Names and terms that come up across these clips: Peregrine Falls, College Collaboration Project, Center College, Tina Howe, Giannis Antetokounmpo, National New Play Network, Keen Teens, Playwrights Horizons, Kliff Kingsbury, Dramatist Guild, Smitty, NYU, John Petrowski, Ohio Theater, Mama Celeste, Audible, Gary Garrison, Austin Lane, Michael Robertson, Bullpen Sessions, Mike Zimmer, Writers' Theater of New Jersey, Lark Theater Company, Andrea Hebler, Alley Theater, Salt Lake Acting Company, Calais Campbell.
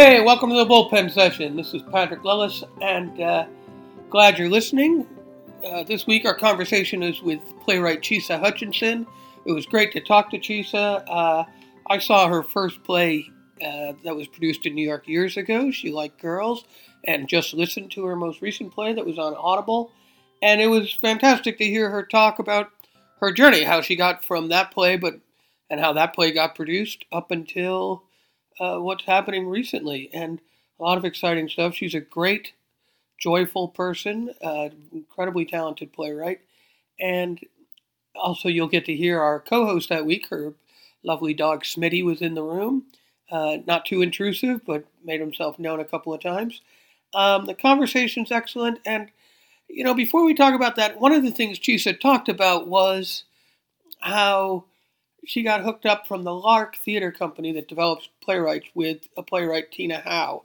Hey, welcome to the Bullpen Session. This is Patrick Lellis, and glad you're listening. This week our conversation is with playwright Chisa Hutchinson. It was great to talk to Chisa. I saw her first play that was produced in New York years ago, She Like Girls, and just listened to her most recent play that was on Audible. And it was fantastic to hear her talk about her journey, how she got from that play, and how that play got produced up until what's happening recently. And a lot of exciting stuff. She's a great, joyful person, incredibly talented playwright. And also you'll get to hear our co-host that week. Her lovely dog Smitty was in the room. Not too intrusive, but made himself known a couple of times. The conversation's excellent. And, you know, before we talk about that, one of the things Chisa talked about was how she got hooked up from the Lark Theater Company that develops playwrights with a playwright, Tina Howe,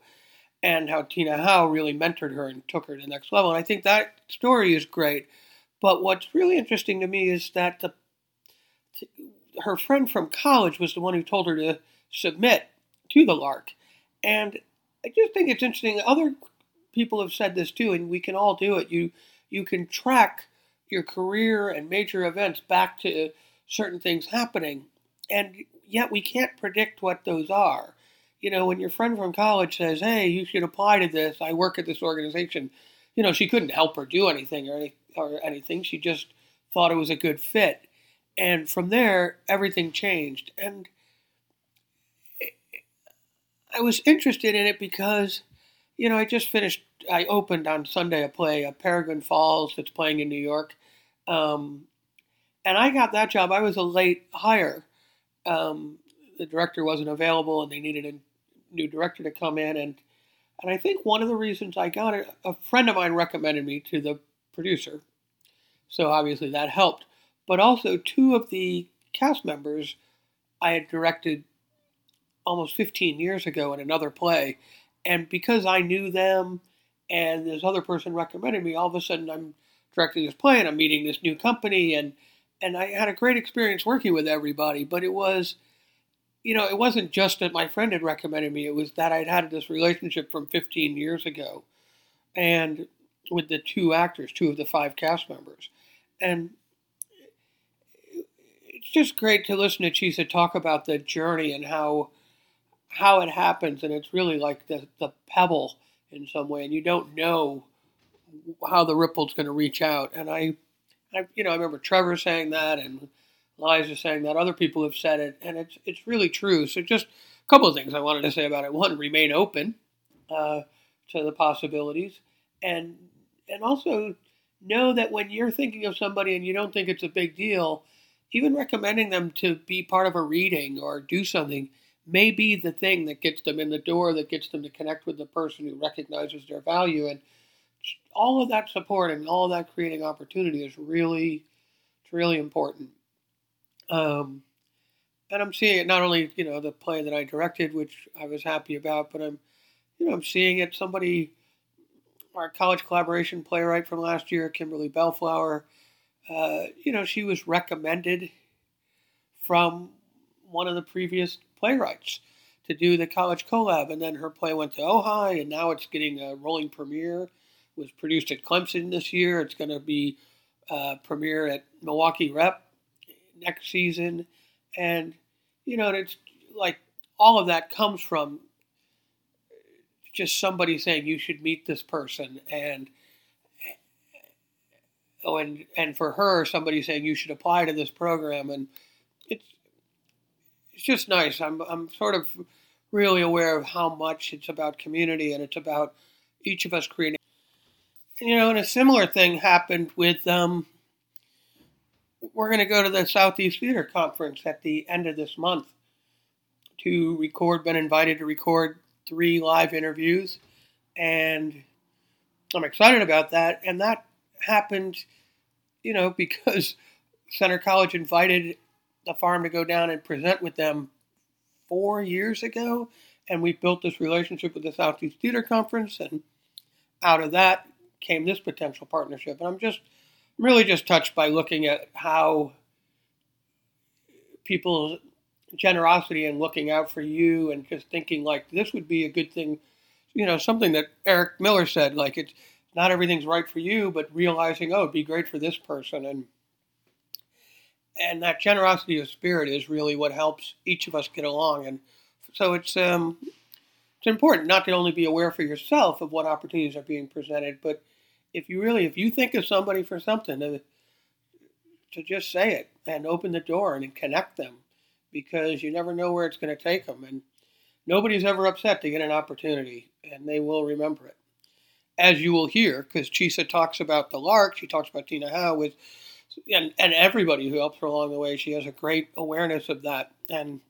and how Tina Howe really mentored her and took her to the next level. And I think that story is great. But what's really interesting to me is that her friend from college was the one who told her to submit to the Lark. And I just think it's interesting. Other people have said this too, and we can all do it. You can track your career and major events back to certain things happening, and yet we can't predict what those are. You know, when your friend from college says, hey, you should apply to this, I work at this organization, you know, she couldn't help her do anything or anything. She just thought it was a good fit. And from there, everything changed. And I was interested in it because, you know, I opened on Sunday a play, Peregrine Falls, that's playing in New York. And I got that job. I was a late hire. The director wasn't available, and they needed a new director to come in. And I think one of the reasons I got it, a friend of mine recommended me to the producer. So obviously that helped. But also two of the cast members I had directed almost 15 years ago in another play. And because I knew them and this other person recommended me, all of a sudden I'm directing this play and I'm meeting this new company. And I had a great experience working with everybody, but it was, you know, it wasn't just that my friend had recommended me. It was that I'd had this relationship from 15 years ago and with the two actors, two of the five cast members. And it's just great to listen to Chisa talk about the journey and how it happens, and it's really like the pebble in some way, and you don't know how the ripple's going to reach out. And I remember Trevor saying that, and Liza saying that. Other people have said it, and it's really true. So just a couple of things I wanted to say about it. One, remain open to the possibilities, and also know that when you're thinking of somebody and you don't think it's a big deal, even recommending them to be part of a reading or do something may be the thing that gets them in the door, that gets them to connect with the person who recognizes their value. And all of that support and all of that creating opportunity is really, it's really important. And I'm seeing it not only, you know, the play that I directed, which I was happy about, but I'm seeing it. Somebody, our college collaboration playwright from last year, Kimberly Bellflower, she was recommended from one of the previous playwrights to do the college collab, and then her play went to Ohio, and now it's getting a rolling premiere. It was produced at Clemson this year. It's going to be premiere at Milwaukee Rep next season, and you know, it's like all of that comes from just somebody saying you should meet this person, and for her, somebody saying you should apply to this program, and it's just nice. I'm sort of really aware of how much it's about community, and it's about each of us creating. And, you know, and a similar thing happened with we're going to go to the Southeast Theater Conference at the end of this month to record, been invited to record 3 live interviews, and I'm excited about that. And that happened, you know, because Center College invited the farm to go down and present with them 4 years ago, and we built this relationship with the Southeast Theater Conference, and out of that came this potential partnership. And I'm really just touched by looking at how people generosity and looking out for you and just thinking like this would be a good thing, you know, something that Eric Miller said, like it's not everything's right for you, but realizing, oh, it'd be great for this person. And that generosity of spirit is really what helps each of us get along. And so it's important not to only be aware for yourself of what opportunities are being presented, but if you think of somebody for something, to just say it and open the door and connect them, because you never know where it's going to take them. And nobody's ever upset to get an opportunity, and they will remember it. As you will hear, because Chisa talks about the Lark, she talks about Tina Howe, and everybody who helps her along the way. She has a great awareness of that. And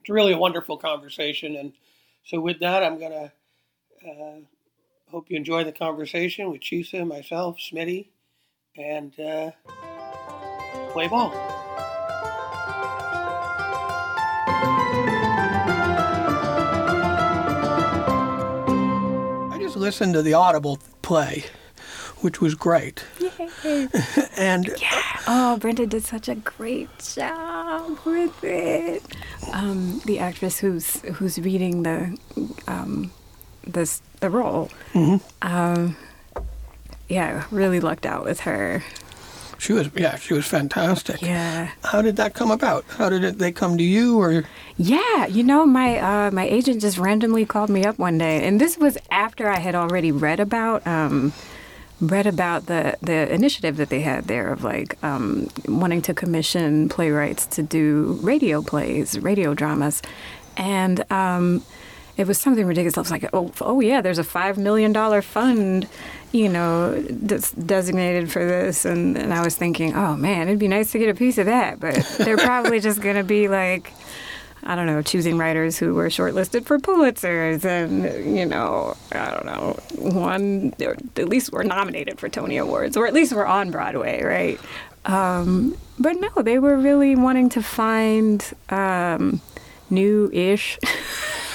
it's really a wonderful conversation. And so with that, I'm going to hope you enjoy the conversation with Chisa, myself, Smitty, and play ball. I just listened to the Audible play, which was great. Yay. And yeah. Oh, Brenda did such a great job with it. The actress who's reading the role. Mm-hmm. Yeah, really lucked out with her. She was fantastic. Yeah. How did that come about? How did they come to you, or? Yeah, you know, my agent just randomly called me up one day, and this was after I had already read about the initiative that they had there of like wanting to commission playwrights to do radio plays, radio dramas. And it was something ridiculous. I was like, oh yeah, there's a $5 million fund, you know, that's designated for this. And I was thinking, oh man, it'd be nice to get a piece of that. But they're probably just going to be like, I don't know, choosing writers who were shortlisted for Pulitzers and, you know, I don't know, at least were nominated for Tony Awards, or at least were on Broadway, right? But no, they were really wanting to find new-ish.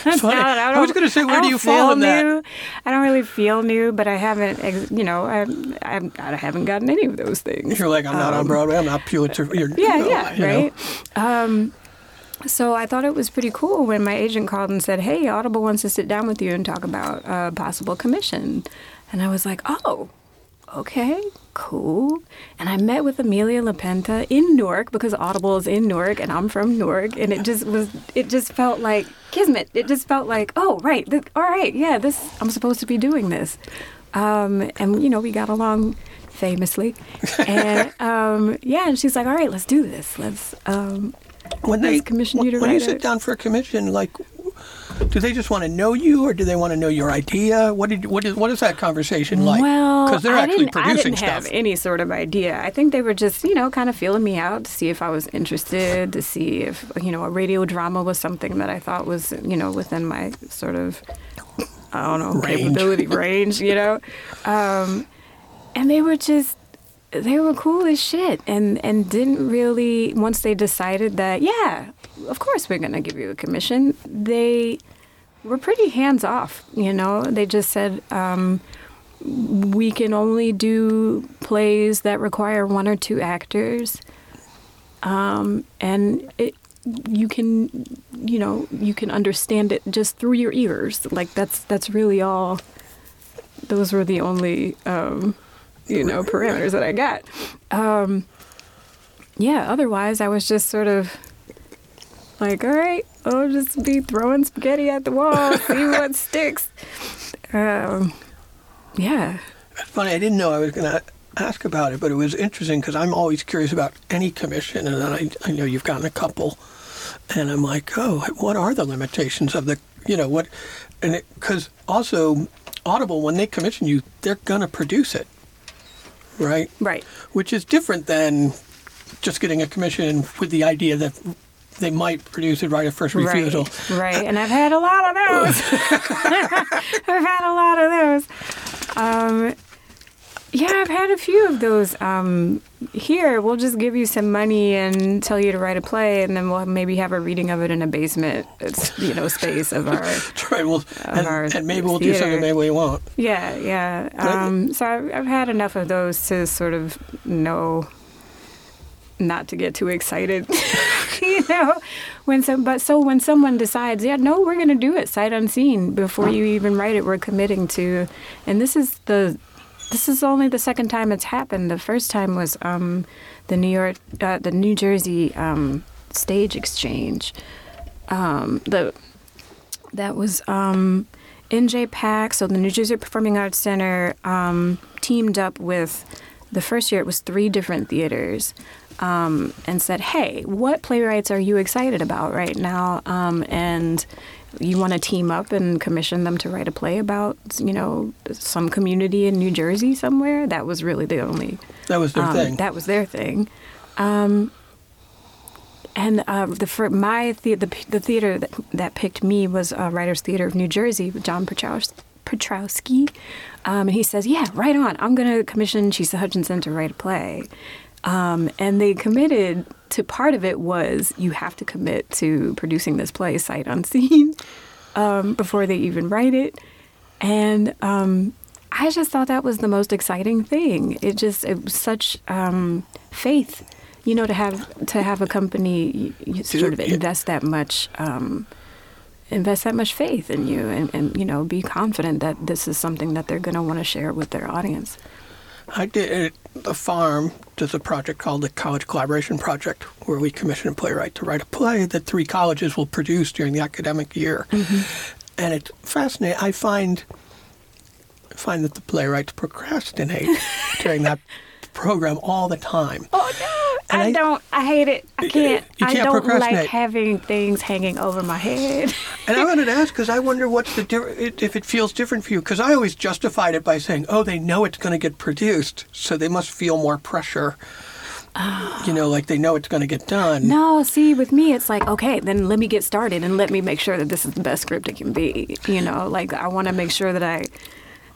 That's funny. I was going to say, where do you fall in that? New. I don't really feel new, but I haven't, you know, I haven't gotten any of those things. You're like, I'm not on Broadway, I'm not Pulitzer. Right? So I thought it was pretty cool when my agent called and said, hey, Audible wants to sit down with you and talk about a possible commission. And I was like, oh, okay, cool. And I met with Amelia LaPenta in Newark, because Audible is in Newark and I'm from Newark. And it just felt like kismet. It just felt like, oh, right. I'm supposed to be doing this. And, you know, we got along famously. And, and she's like, all right, let's do this. When you sit down for a commission, like, do they just want to know you, or do they want to know your idea? What is that conversation like? Well, because they're actually producing stuff. I didn't have any sort of idea. I think they were just, you know, kind of feeling me out to see if I was interested, to see if, you know, a radio drama was something that I thought was, you know, within my sort of, I don't know, capability range, you know. And they were just. They were cool as shit and didn't really, once they decided that, yeah, of course we're going to give you a commission, they were pretty hands-off, you know. They just said, we can only do plays that require one or two actors, and you can understand it just through your ears. Like, that's really all, those were the only... you know, parameters that I got. Otherwise I was just sort of like, all right, I'll just be throwing spaghetti at the wall, see what sticks. It's funny, I didn't know I was going to ask about it, but it was interesting because I'm always curious about any commission, and then I know you've gotten a couple, and I'm like, oh, what are the limitations of the, you know, what, and because also Audible, when they commission you, they're going to produce it. Right. Which is different than just getting a commission with the idea that they might produce it right at first refusal. Right. And I've had a lot of those. I've had a few of those. Here, we'll just give you some money and tell you to write a play, and then we'll maybe have a reading of it in a basement, you know, space of our. That's right. And maybe we'll do something, maybe we won't. Yeah. So I've had enough of those to sort of know not to get too excited. you know, when someone decides, yeah, no, we're going to do it sight unseen before you even write it, we're committing to. And this is only the second time it's happened. The first time was the New Jersey stage exchange. That was NJPAC, so the New Jersey Performing Arts Center teamed up with, the first year it was 3 different theaters, and said, hey, what playwrights are you excited about right now? And you want to team up and commission them to write a play about, you know, some community in New Jersey somewhere? That was really the only... That was their thing. That was their thing. The theater that picked me was Writers' Theater of New Jersey with John Petrowski. And he says, yeah, right on. I'm going to commission Chisa Hutchinson to write a play. And they committed to, part of it was you have to commit to producing this play sight unseen before they even write it. And I just thought that was the most exciting thing. It was such faith. You know, to have a company invest that much faith in you, and you know, be confident that this is something that they're going to want to share with their audience. I did the farm. There's a project called the College Collaboration Project where we commission a playwright to write a play that 3 colleges will produce during the academic year, and it's fascinating. I find that the playwrights procrastinate during that program all the time. Oh no. And I hate it. I can't. I don't like having things hanging over my head. And I wanted to ask, because I wonder what's the difference, if it feels different for you, because I always justified it by saying, oh, they know it's going to get produced, so they must feel more pressure, you know, like they know it's going to get done. No, see, with me, it's like, okay, then let me get started and let me make sure that this is the best script it can be. You know, like I want to make sure that I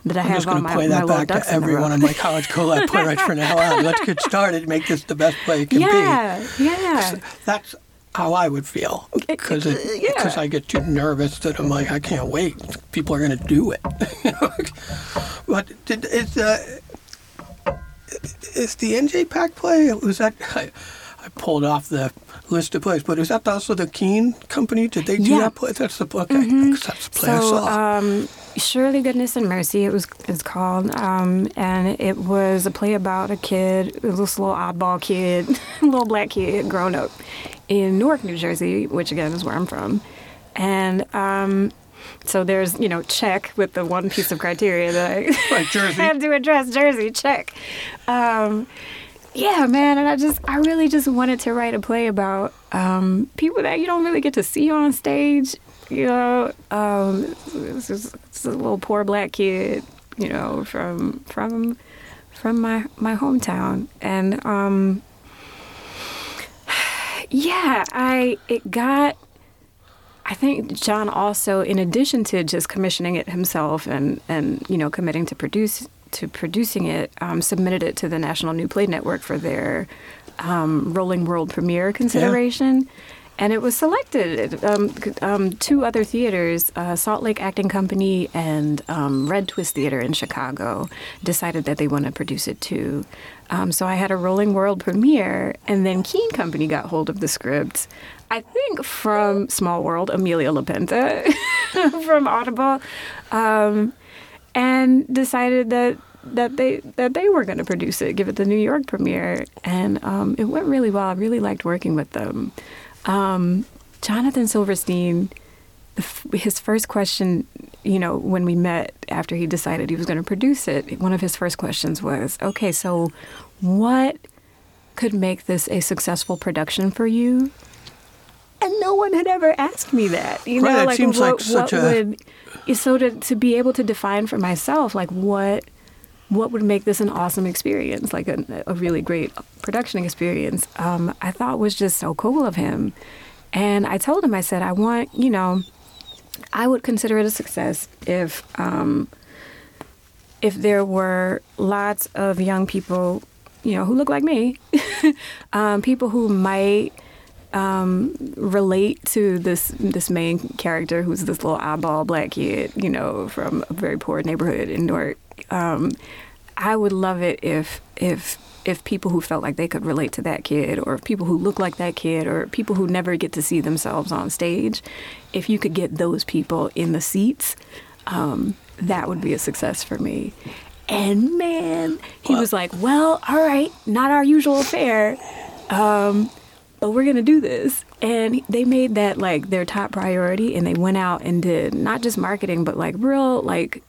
I'm have on my little ducks. I'm just going to play that back to everyone on my college collab playwrights from now on. Let's get started and make this the best play it can be. Yeah, yeah. That's how I would feel, because I get too nervous that I'm like, I can't wait. People are going to do it. But is the NJPAC play, was that... I pulled off the list of plays, but is that also the Keen Company? Did they do that play? That's the book. Okay. Mm-hmm. That's the play I saw. Surely Goodness and Mercy, it's called, and it was a play about a kid, this little oddball kid, little black kid, grown up in Newark, New Jersey, which again is where I'm from, and so there's, you know, check with the one piece of criteria that I had to address, Jersey, check. Yeah, man, and I really just wanted to write a play about people that you don't really get to see on stage. You know, it's a little poor black kid, you know, from my hometown, and I think John also, in addition to just commissioning it himself and you know, committing to producing it, submitted it to the National New Play Network for their rolling world premiere consideration. Yeah. And it was selected. 2 other theaters, Salt Lake Acting Company and Red Twist Theater in Chicago, decided that they want to produce it too. So I had a rolling world premiere, and then Keen Company got hold of the script, I think from Small World, Amelia LaPenta from Audible, and decided that they were going to produce it, give it the New York premiere. And it went really well. I really liked working with them. Jonathan Silverstein, his first question, you know, when we met after he decided he was going to produce it, one of his first questions was, okay, so what could make this a successful production for you? And no one had ever asked me that. You know, like, to be able to define for myself, like, what would make this an awesome experience, like a really great production experience, I thought was just so cool of him. And I told him, I said, I would consider it a success if there were lots of young people, you know, who look like me, people who might relate to this main character, who's this little eyeball black kid, you know, from a very poor neighborhood in Newark. I would love it if if people who felt like they could relate to that kid, or people who look like that kid, or people who never get to see themselves on stage, if you could get those people in the seats, that would be a success for me. And man, he was like, well, all right, not our usual affair, but we're going to do this. And they made that like their top priority, and they went out and did not just marketing, but like real like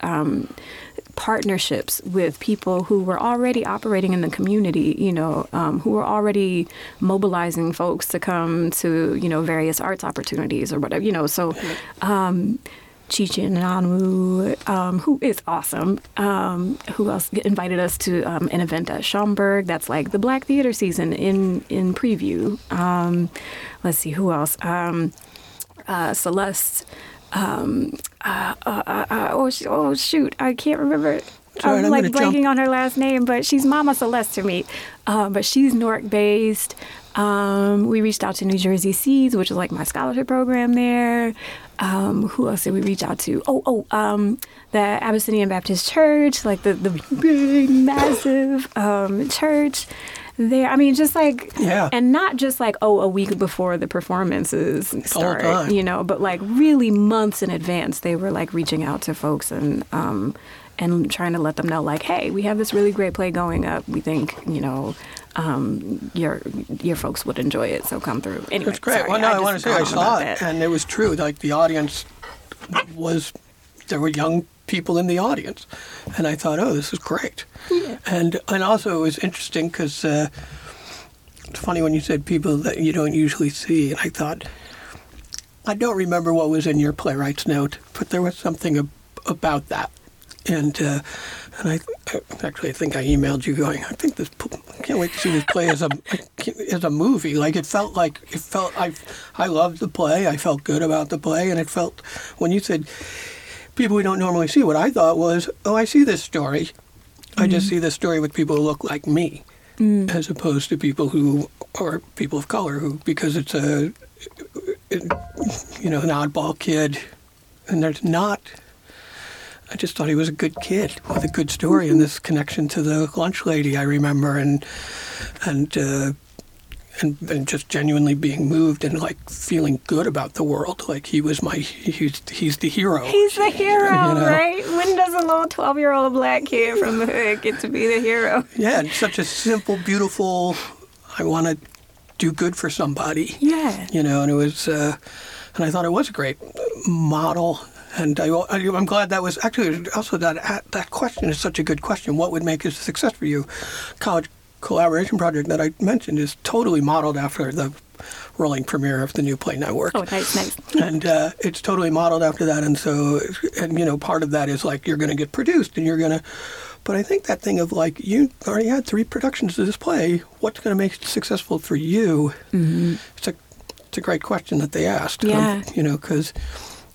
partnerships with people who were already operating in the community, you know, who were already mobilizing folks to come to, you know, various arts opportunities or whatever, you know, so... Chichi Nanwu, who is awesome, who else invited us to an event at Schaumburg. That's like the Black Theater season in preview. Let's see, who else? Celeste. Oh, shoot. I can't remember. I'm like blanking on her last name, but she's Mama Celeste to me. But she's Newark-based. We reached out to New Jersey Seeds, which is like my scholarship program there. Who else did we reach out to? The Abyssinian Baptist Church, like the big, massive church there. I mean, just like, yeah. And not just like, a week before the performances start, you know, but like really months in advance, they were like reaching out to folks and trying to let them know, like, hey, we have this really great play going up. We think, you know, your folks would enjoy it, so come through. Anyway, that's great. Sorry, well, no, I want to say I saw it, and it was true. Like the audience was, there were young people in the audience, and I thought, oh, this is great. Yeah. And also it was interesting because it's funny when you said people that you don't usually see, and I thought, I don't remember what was in your playwright's note, but there was something about that. And I think I emailed you going, I can't wait to see this play as a movie. Like it felt I loved the play. I felt good about the play, and it felt when you said people we don't normally see. What I thought was, oh, I see this story. Mm-hmm. I just see this story with people who look like me, as opposed to people who are people of color who because it's an oddball kid, and there's not. I just thought he was a good kid with a good story, and this connection to the lunch lady I remember, and just genuinely being moved and like feeling good about the world. Like he's the hero. He's the hero, you know? Right? When does a little 12-year-old black kid from the hood get to be the hero? Yeah, and such a simple, beautiful. I want to do good for somebody. Yeah, you know, and it was, and I thought it was a great model. And I'm glad that was actually also that question is such a good question. What would make it a success for you? College Collaboration Project that I mentioned is totally modeled after the rolling premiere of the New Play Network. Oh, nice. And it's totally modeled after that. And so, and you know, part of that is like you're going to get produced and you're going to. But I think that thing of like you already had 3 productions of this play. What's going to make it successful for you? Mm-hmm. It's a great question that they asked. Yeah. You know, because.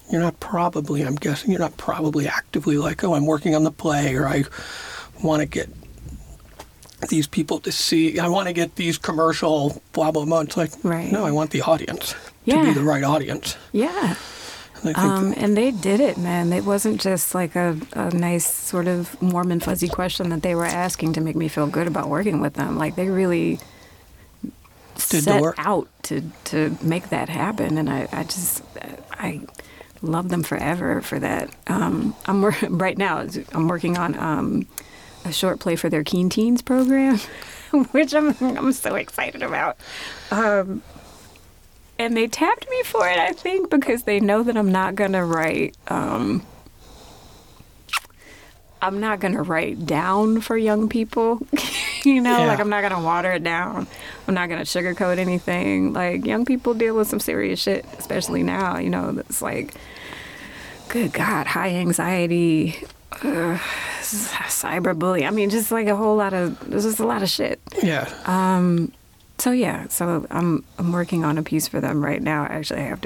You're not probably, I'm guessing, you're not probably actively like, oh, I'm working on the play, or I want to get these people to see, I want to get these commercial blah, blah, blah. It's like, right. No, I want the audience to be the right audience. Yeah. And, and they did it, man. It wasn't just like a nice sort of warm and fuzzy question that they were asking to make me feel good about working with them. Like, they really set out to make that happen. And I love them forever for that. Right now, I'm working on a short play for their Keen Teens program, which I'm so excited about. And they tapped me for it, I think, because they know that I'm not going to write down for young people, you know? Yeah. Like, I'm not going to water it down. I'm not going to sugarcoat anything. Like, young people deal with some serious shit, especially now, you know? It's like, good God, high anxiety, cyberbullying. I mean, just like there's just a lot of shit. Yeah. So I'm working on a piece for them right now. Actually, I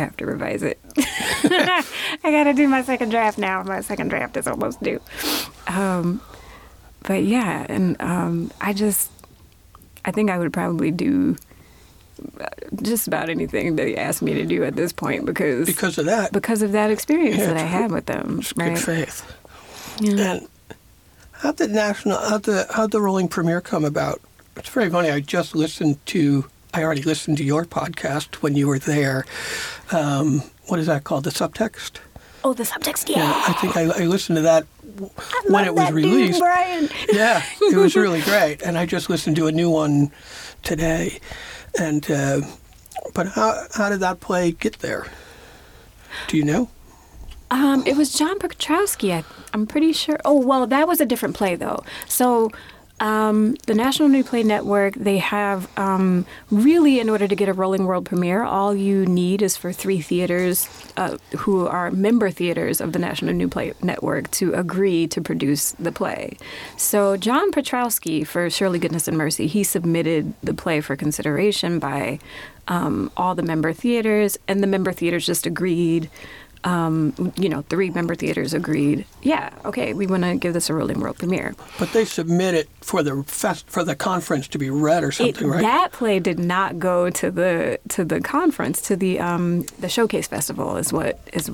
have to revise it. I gotta do my second draft now. My second draft is almost due. But yeah, and I think I would probably do just about anything they asked me to do at this point because of that experience that I had with them. It's right? Good faith. Yeah. And how'd the rolling premiere come about? It's very funny. I already listened to your podcast when you were there. What is that called? The subtext? Oh, the subtext, yeah. I think I listened to that when it was released. Dude, Brian. Yeah, it was really great. And I just listened to a new one today. And but how did that play get there? Do you know? It was John Petrowski, I'm pretty sure. Oh, well, that was a different play, though. So the National New Play Network, they have really, in order to get a rolling world premiere, all you need is for 3 theaters who are member theaters of the National New Play Network to agree to produce the play. So John Petrowski, for Surely Goodness and Mercy, he submitted the play for consideration by all the member theaters, and the member theaters just agreed. 3 member theaters agreed, yeah, okay, we want to give this a rolling world premiere. But they submit it for the conference to be read or something, right? That play did not go to the conference, to the Showcase Festival is what it's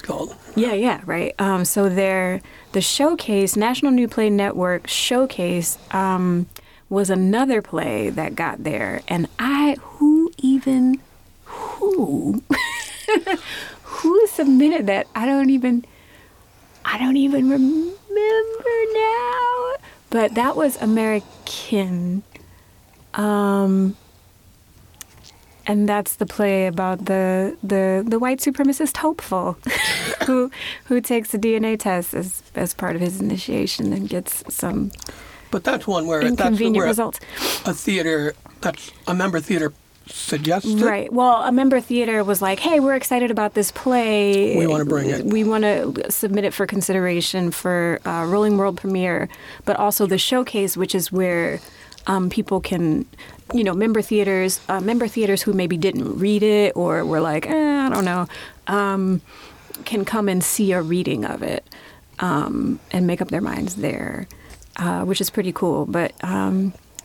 called. Yeah, right. So the Showcase, National New Play Network Showcase was another play that got there, and who submitted that? I don't even remember now. But that was American, and that's the play about the white supremacist hopeful who takes a DNA test as part of his initiation and gets some. But that's one where inconvenient results. A theater that's a member theater. Suggested? Right. Well, a member theater was like, hey, we're excited about this play. We want to bring it. We want to submit it for consideration for rolling world premiere, but also the Showcase, which is where people can, member theaters who maybe didn't read it or were like, I don't know, can come and see a reading of it and make up their minds there, which is pretty cool. But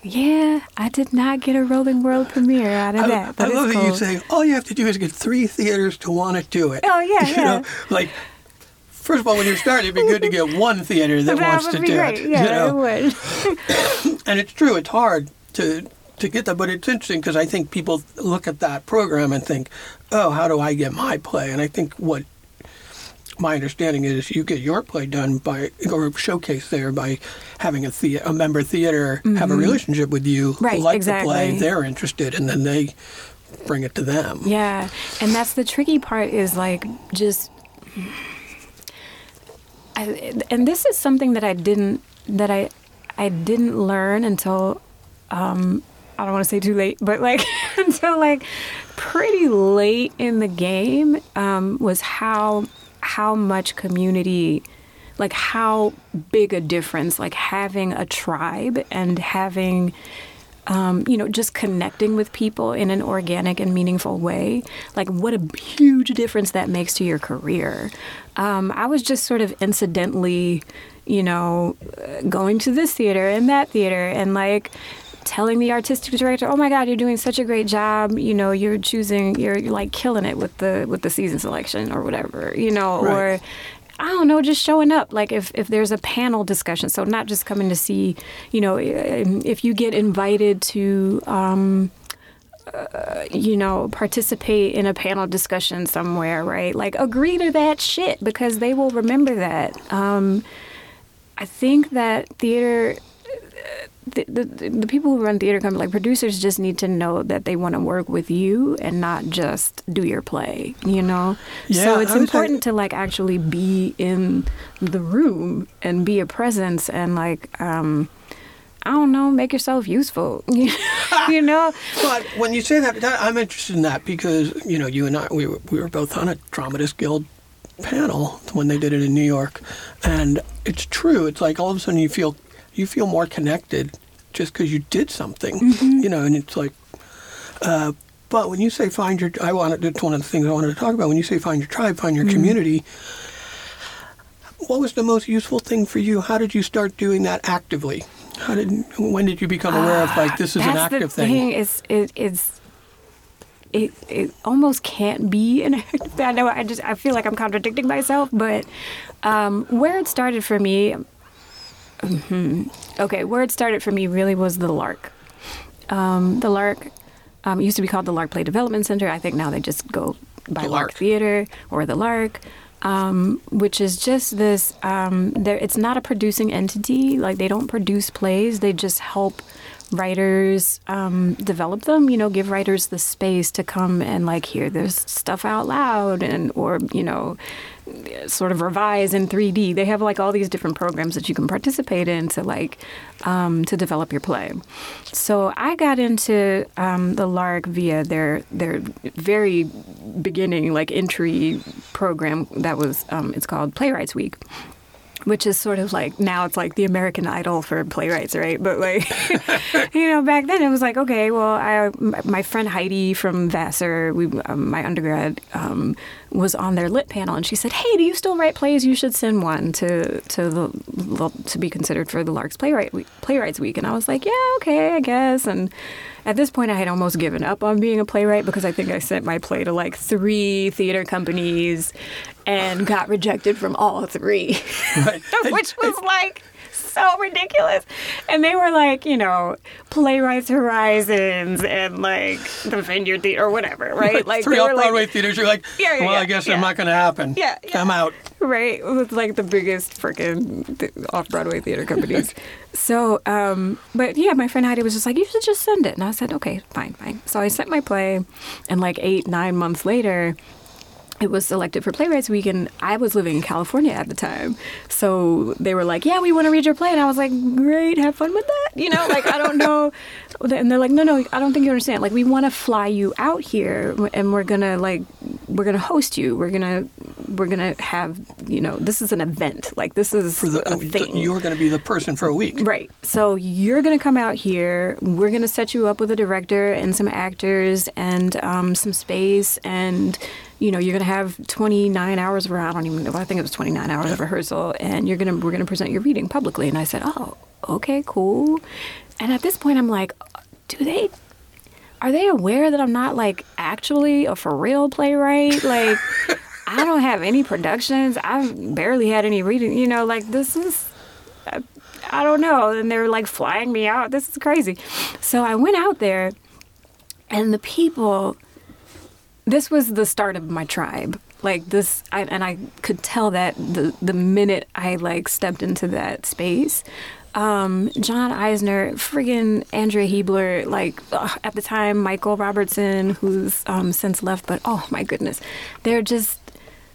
yeah, I did not get a rolling world premiere out of that. I love that you say all you have to do is get 3 theaters to want to do it. Oh, yeah, you know, like, first of all, when you're starting, it'd be good to get one theater that wants to do it. Yeah, it would. And it's true. It's hard to get that, but it's interesting because I think people look at that program and think, oh, how do I get my play? And I think what my understanding is you get your play done by, or showcased there by having a member theater have a relationship with you, right, like exactly. The play, they're interested, and then they bring it to them. Yeah, and that's the tricky part is like just, and this is something that I didn't learn until, I don't want to say too late, but until pretty late in the game was how much community, like how big a difference, like having a tribe and having, just connecting with people in an organic and meaningful way, like what a huge difference that makes to your career. I was just sort of incidentally, going to this theater and that theater and like telling the artistic director, oh my God, you're doing such a great job, you're like killing it with the season selection or whatever, right. Or I don't know, just showing up, like if there's a panel discussion, so not just coming to see, if you get invited to participate in a panel discussion somewhere, right, like agree to that shit because they will remember that. I think that theater, the people who run theater company, like producers, just need to know that they want to work with you and not just do your play, Yeah, so it's important to like actually be in the room and be a presence and like I don't know, make yourself useful. But when you say that, I'm interested in that because you and I we were both on a Dramatist Guild panel when they did it in New York, and it's true. It's like all of a sudden you feel more connected just because you did something, and it's like, but when you say it's one of the things I wanted to talk about, when you say find your tribe, find your community, what was the most useful thing for you? How did you start doing that actively? When did you become aware of like, this is an active thing? It almost can't be an active, I know I feel like I'm contradicting myself, but where it started for me, Mm-hmm. Okay, where it started for me really was the Lark. The Lark used to be called the Lark Play Development Center. I think now they just go by Lark Theater or the Lark, which is just this, it's not a producing entity. Like, they don't produce plays. They just help writers develop them, you know, give writers the space to come and, like, hear this stuff out loud and, or, you know, sort of revise in 3D. They have, like, all these different programs that you can participate in to, like, to develop your play. So I got into the Lark via their very beginning, like, entry program that was, it's called Playwrights Week, which is sort of like, now it's like the American Idol for playwrights, right? But, like, you know, back then it was like, okay, well, my friend Heidi from Vassar, my undergrad, was on their lit panel, and she said, "Hey, do you still write plays? You should send one to be considered for the Lark's Playwrights Week." And I was like, "Yeah, okay, I guess." And at this point, I had almost given up on being a playwright because I think I sent my play to like 3 theater companies and got rejected from all 3, right. Which was like so ridiculous. And they were like, you know, Playwrights Horizons and like the Vineyard Theater or whatever, right? Like 3 off-Broadway theaters. You're like, I guess I'm not going to happen. Yeah. I'm out. Right. It was like the biggest freaking off-Broadway theater companies. So, but yeah, my friend Heidi was just like, you should just send it. And I said, okay, fine. So I sent my play, and like 8-9 months later, it was selected for Playwrights Week, and I was living in California at the time. So they were like, yeah, we want to read your play. And I was like, great, have fun with that. You know, like, I don't know. And they're like, no, I don't think you understand. Like, we want to fly you out here, and we're going to host you. We're going to have, you know, this is an event. Like, this is a thing. You're going to be the person for a week. Right. So you're going to come out here. We're going to set you up with a director and some actors and some space, and you know, you're going to have 29 hours of, I don't even know, I think it was 29 hours of rehearsal, and we're going to present your reading publicly. And I said, oh, okay, cool. And at this point, I'm like, are they aware that I'm not, like, actually a for real playwright? Like, I don't have any productions. I've barely had any reading. You know, like, this is, I don't know. And they're, like, flying me out. This is crazy. So I went out there, and the people... This was the start of my tribe. Like this, I could tell that the minute I like stepped into that space. John Eisner, friggin' Andrea Hebler, like at the time, Michael Robertson, who's since left, but oh my goodness, they're just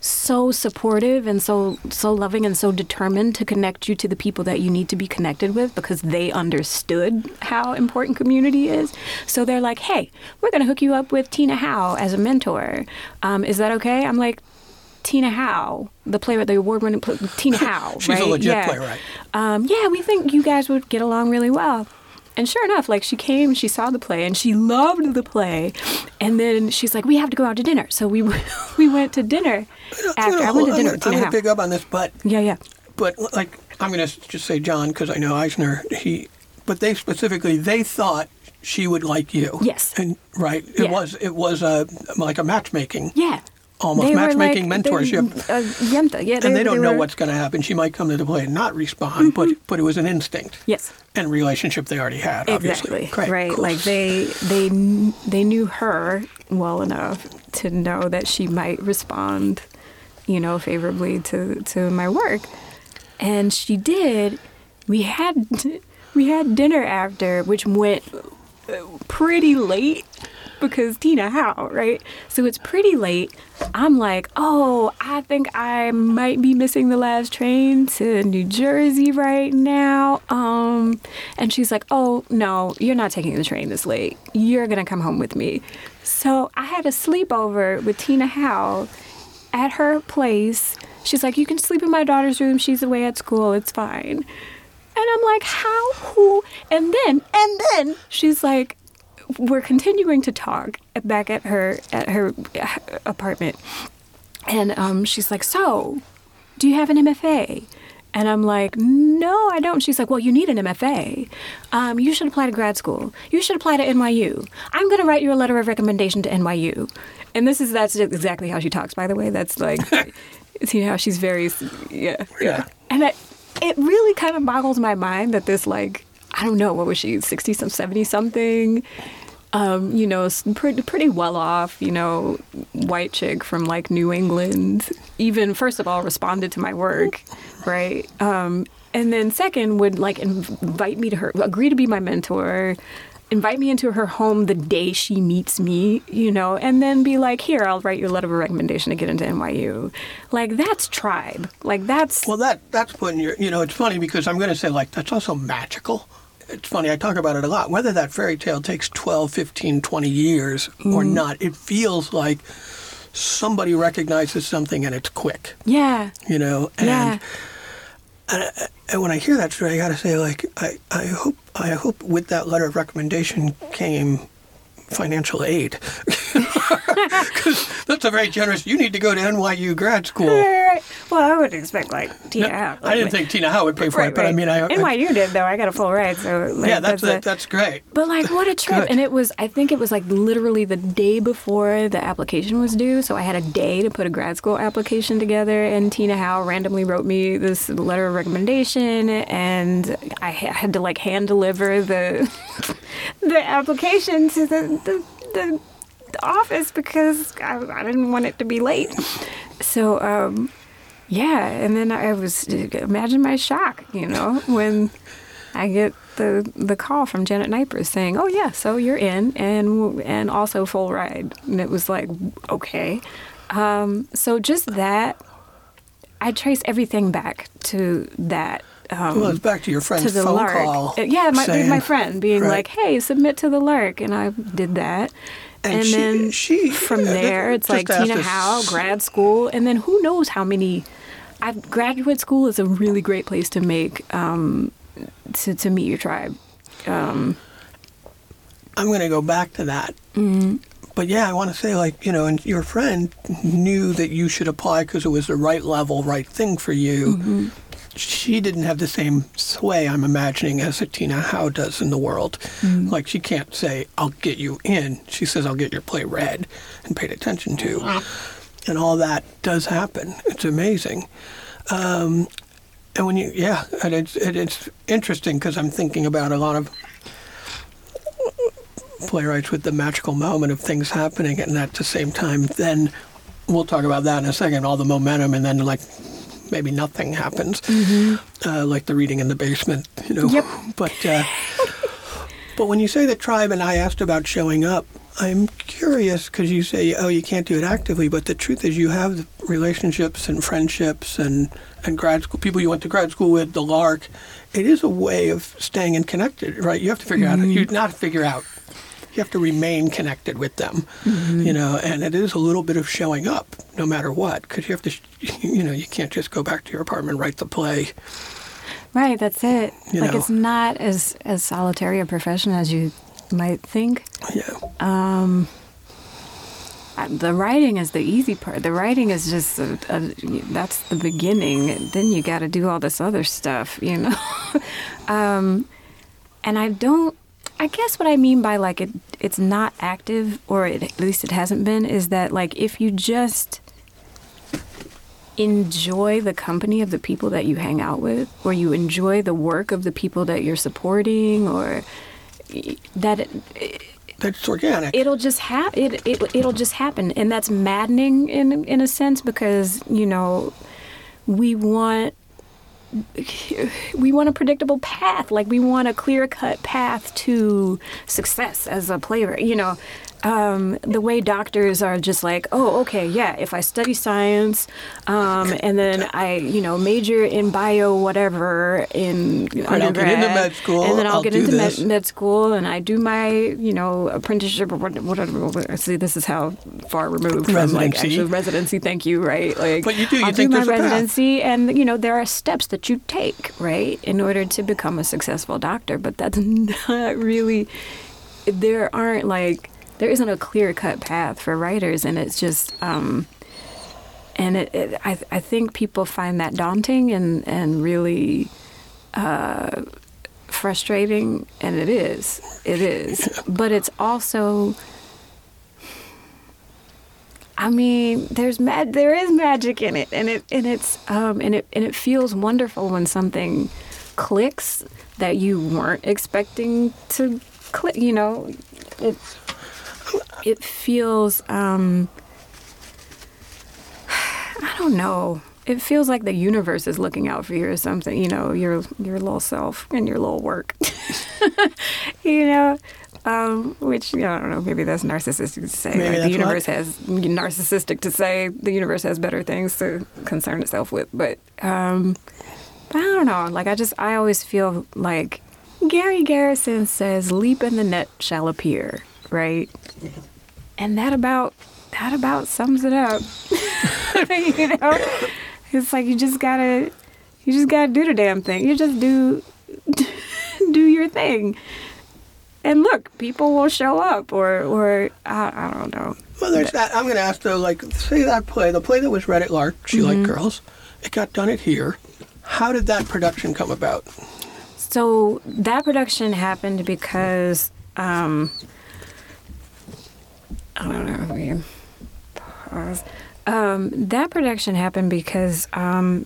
so supportive and so loving and so determined to connect you to the people that you need to be connected with, because they understood how important community is. So they're like, hey, we're going to hook you up with Tina Howe as a mentor. Is that okay? I'm like, Tina Howe, the playwright, the award-winning Tina Howe, right? She's a legit playwright. Yeah, we think you guys would get along really well. And sure enough, like, she came, she saw the play, and she loved the play. And then she's like, we have to go out to dinner. So we went to dinner. I'm going to pick up on this, but... Yeah. But, like, I'm going to just say John, because I know Eisner, but they thought she would like you. Yes. And, right? It was like a matchmaking. Yeah. Almost matchmaking, like, mentorship. And they don't know what's going to happen. She might come to the play and not respond, mm-hmm. but it was an instinct. Yes. And relationship they already had, obviously. Exactly. Great. Right. Cool. Like they knew her well enough to know that she might respond, you know, favorably to my work, and she did. We had dinner after, which went pretty late. Because Tina Howe, right? So it's pretty late. I'm like, oh, I think I might be missing the last train to New Jersey right now. And she's like, oh, no, you're not taking the train this late. You're going to come home with me. So I had a sleepover with Tina Howe at her place. She's like, you can sleep in my daughter's room. She's away at school. It's fine. And I'm like, how? Who? And then she's like, we're continuing to talk back at her apartment, and she's like, so, do you have an MFA? And I'm like, no, I don't. She's like, well, you need an MFA. You should apply to grad school. You should apply to NYU. I'm going to write you a letter of recommendation to NYU. And that's exactly how she talks, by the way. That's like, you know, she's very, yeah. And I, it really kind of boggles my mind that this, like, I don't know, what was she, 60 some 70 something, you know, pretty well off, you know, white chick from like New England, even first of all responded to my work, right? And then second would like invite me to her, agree to be my mentor, invite me into her home the day she meets me, you know, and then be like, here, I'll write you a letter of recommendation to get into NYU. Like, that's tribe. Like, that's... Well, that's putting your... You know, it's funny because I'm going to say, like, that's also magical. It's funny, I talk about it a lot. Whether that fairy tale takes 12, 15, 20 years or not, it feels like somebody recognizes something and it's quick. Yeah. You know, and... Yeah. And when I hear that story, I got to say, like, I hope with that letter of recommendation came financial aid. Because that's a very generous, you need to go to NYU grad school. Well, I would expect, like, Tina Howe. Like, I didn't think Tina Howe would pay for it, but I mean, NYU did, though. I got a full ride, so. Like, yeah, that's great. But, like, what a trip. Good. And it was, I think it was, like, literally the day before the application was due, so I had a day to put a grad school application together, and Tina Howe randomly wrote me this letter of recommendation, and I had to, like, hand-deliver the application to the office because I didn't want it to be late. So, yeah, and then I was, imagine my shock, you know, when I get the call from Janet Nipers saying, oh, yeah, so you're in, and also full ride. And it was like, okay. So just that, I trace everything back to that. Well, it's back to your friend's phone Lark. Call. Yeah, my friend being right. Like, hey, submit to the Lark. And I did that. And then she, from there, it's like Tina Howe, grad school. And then who knows how many... graduate school is a really great place to make, to meet your tribe. I'm going to go back to that. Mm-hmm. But yeah, I want to say, like, you know, and your friend knew that you should apply because it was the right level, right thing for you. Mm-hmm. She didn't have the same sway, I'm imagining, as Tina Howe does in the world. Mm. Like, she can't say, I'll get you in. She says, I'll get your play read and paid attention to. And all that does happen. It's amazing. And when you, yeah, and it's interesting because I'm thinking about a lot of playwrights with the magical moment of things happening. And at the same time, then we'll talk about that in a second, all the momentum and then, like, maybe nothing happens, mm-hmm. Like the reading in the basement, you know. Yep. But when you say the tribe, and I asked about showing up, I'm curious because you say, oh, you can't do it actively, but the truth is you have relationships and friendships and grad school, people you went to grad school with, the Lark. It is a way of staying and connected, right? You have to figure mm-hmm. out, you not figure out. You have to remain connected with them, mm-hmm. you know, and it is a little bit of showing up no matter what, because you have to, you know, you can't just go back to your apartment, write the play. Right, that's it. You like, know. It's not as solitary a profession as you might think. Yeah. The writing is the easy part. The writing is just, that's the beginning. Then you got to do all this other stuff, you know. And I guess what I mean by, like, it's not active, or at least it hasn't been, is that, like, if you just enjoy the company of the people that you hang out with, or you enjoy the work of the people that you're supporting, or that... That's organic. It'll just happen. And that's maddening in a sense because, you know, we want a predictable path. Like, we want a clear-cut path to success as a playwright. You know, the way doctors are just like, oh, okay, yeah, if I study science and then I, you know, major in bio whatever in undergrad. I'll get into med school. And then I'll get into med school and I do my, you know, apprenticeship or whatever. See, this is how far removed from, like, actual residency. Thank you, right? Like, but you do. I'll do my residency and, you know, there are steps that you take, right, in order to become a successful doctor. But that's not really, there isn't a clear-cut path for writers, and it's just, I think people find that daunting and really frustrating, and it is. But it's also, I mean, there is magic in it, and it feels wonderful when something clicks that you weren't expecting to click. You know, it feels I don't know. It feels like the universe is looking out for you or something, you know, your little self and your little work, you know, which, you know, I don't know, maybe that's narcissistic to say. Like, the universe has narcissistic to say the universe has better things to concern itself with. But I don't know. Like, I always feel like Gary Garrison says, "Leap in the net shall appear." Right. Yeah. And that about sums it up. You know, it's like you just gotta do the damn thing. You just do your thing, and look, people will show up, or I don't know. Well, there's that. I'm gonna ask though, like, say that play, the play that was read at Lark, She Like Girls, it got done at here. How did that production come about? So that production happened because I don't know if we can pause. That production happened because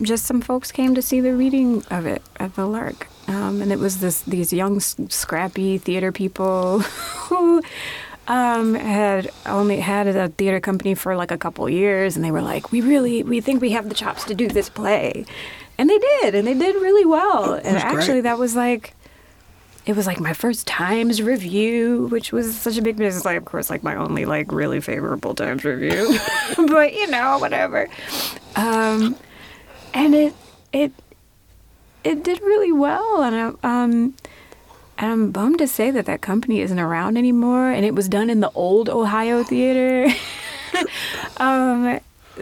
just some folks came to see the reading of it at the Lark, and it was these young, scrappy theater people who had only had a theater company for like a couple years, and they were like, "We think we have the chops to do this play," and they did really well. And actually, that was like. It was like my first Times review, which was such a big business. Like, of course, like my only like really favorable Times review, but you know, whatever. And it did really well, and I'm bummed to say that company isn't around anymore. And it was done in the old Ohio Theater,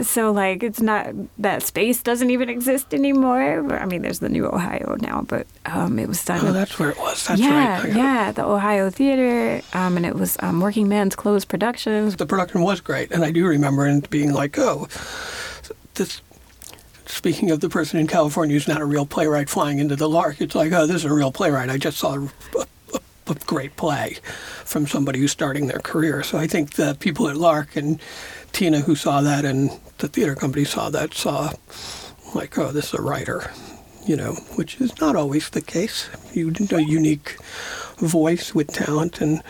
so like it's not that space doesn't even exist anymore. I mean, there's the new Ohio now, but it was done. Oh, that's where it was. That's right. Yeah, the Ohio Theater, and it was Working Man's Clothes Productions. The production was great, and I do remember it being like, oh, this. Speaking of the person in California who's not a real playwright flying into the Lark, it's like, oh, this is a real playwright. I just saw a great play from somebody who's starting their career. So I think the people at Lark and Tina, who saw that, and the theater company saw like, oh, this is a writer, you know, which is not always the case. You a unique voice with talent, and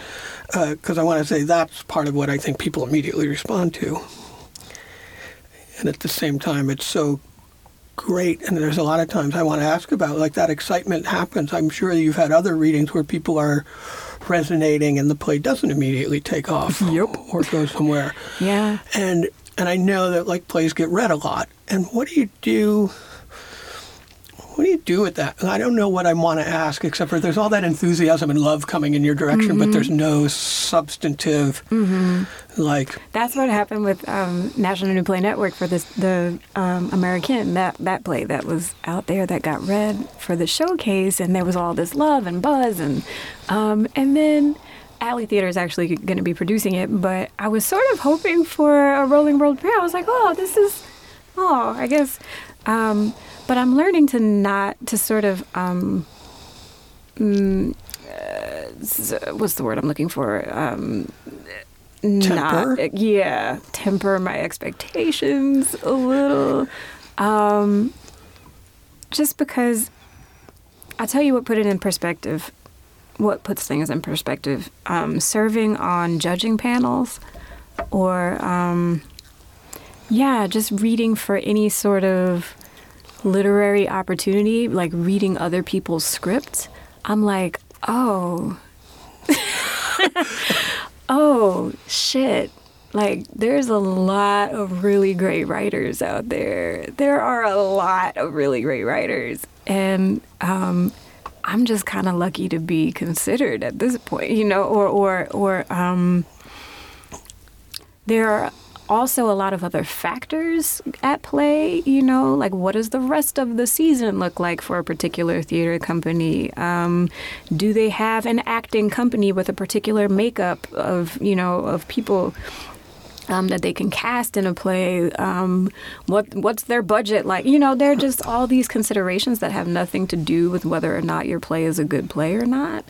because I want to say that's part of what I think people immediately respond to. And at the same time, it's so great, and there's a lot of times I want to ask about, like, that excitement happens. I'm sure you've had other readings where people are resonating and the play doesn't immediately take off or go somewhere. Yeah. And I know that, like, plays get read a lot. And what do you do? What do you do with that? And I don't know what I want to ask, except for there's all that enthusiasm and love coming in your direction, but there's no substantive, like... That's what happened with National New Play Network for the American, that play that was out there that got read for the showcase, and there was all this love and buzz, and then Alley Theater is actually going to be producing it, but I was sort of hoping for a Rolling World Prayer. I was like, I guess... but I'm learning to not to sort of what's the word I'm looking for? Temper? Temper my expectations a little. Just because I'll tell you what put it in perspective. What puts things in perspective? Serving on judging panels, or just reading for any sort of literary opportunity, like reading other people's scripts. I'm like, oh, shit. Like, there's a lot of really great writers out there. There are a lot of really great writers. And I'm just kind of lucky to be considered at this point, you know, or there are also a lot of other factors at play, you know, like what does the rest of the season look like for a particular theater company? Do they have an acting company with a particular makeup of, you know, of people that they can cast in a play? What's their budget like? You know, there are just all these considerations that have nothing to do with whether or not your play is a good play or not.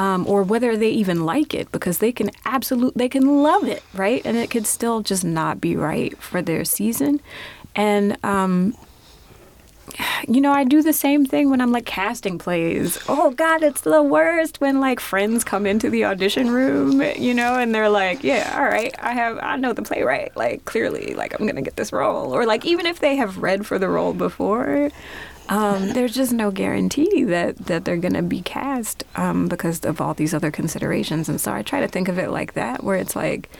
or whether they even like it, because they can love it, right? And it could still just not be right for their season. And, you know, I do the same thing when I'm, like, casting plays. Oh, God, it's the worst when, like, friends come into the audition room, you know, and they're like, yeah, all right, I know the playwright, like, clearly, like, I'm going to get this role. Or, like, even if they have read for the role before, there's just no guarantee that they're going to be cast because of all these other considerations. And so I try to think of it like that, where it's like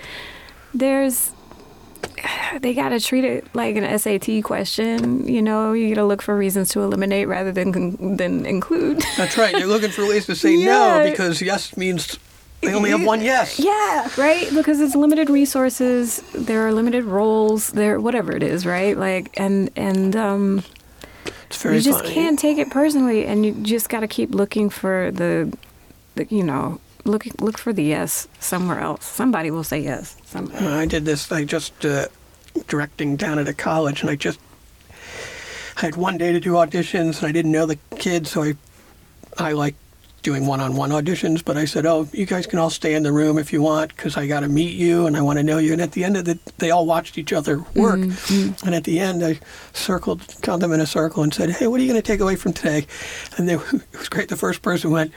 they got to treat it like an SAT question. You know, you got to look for reasons to eliminate rather than include. That's right. You're looking for ways to say no, because yes means they only have one yes. Yeah, right? Because it's limited resources. There are limited roles. There, whatever it is, right? Like, and you just funny. Can't take it personally, and you just got to keep looking for the you know, look for the yes somewhere else. Somebody will say yes. I did this. I just directing down at a college, and I had one day to do auditions, and I didn't know the kids, so I like doing one-on-one auditions. But I said, "Oh, you guys can all stay in the room if you want, because I got to meet you and I want to know you." And at the end of it, they all watched each other work. Mm-hmm. And at the end, I called them in a circle, and said, "Hey, what are you going to take away from today?" And it was great. The first person went,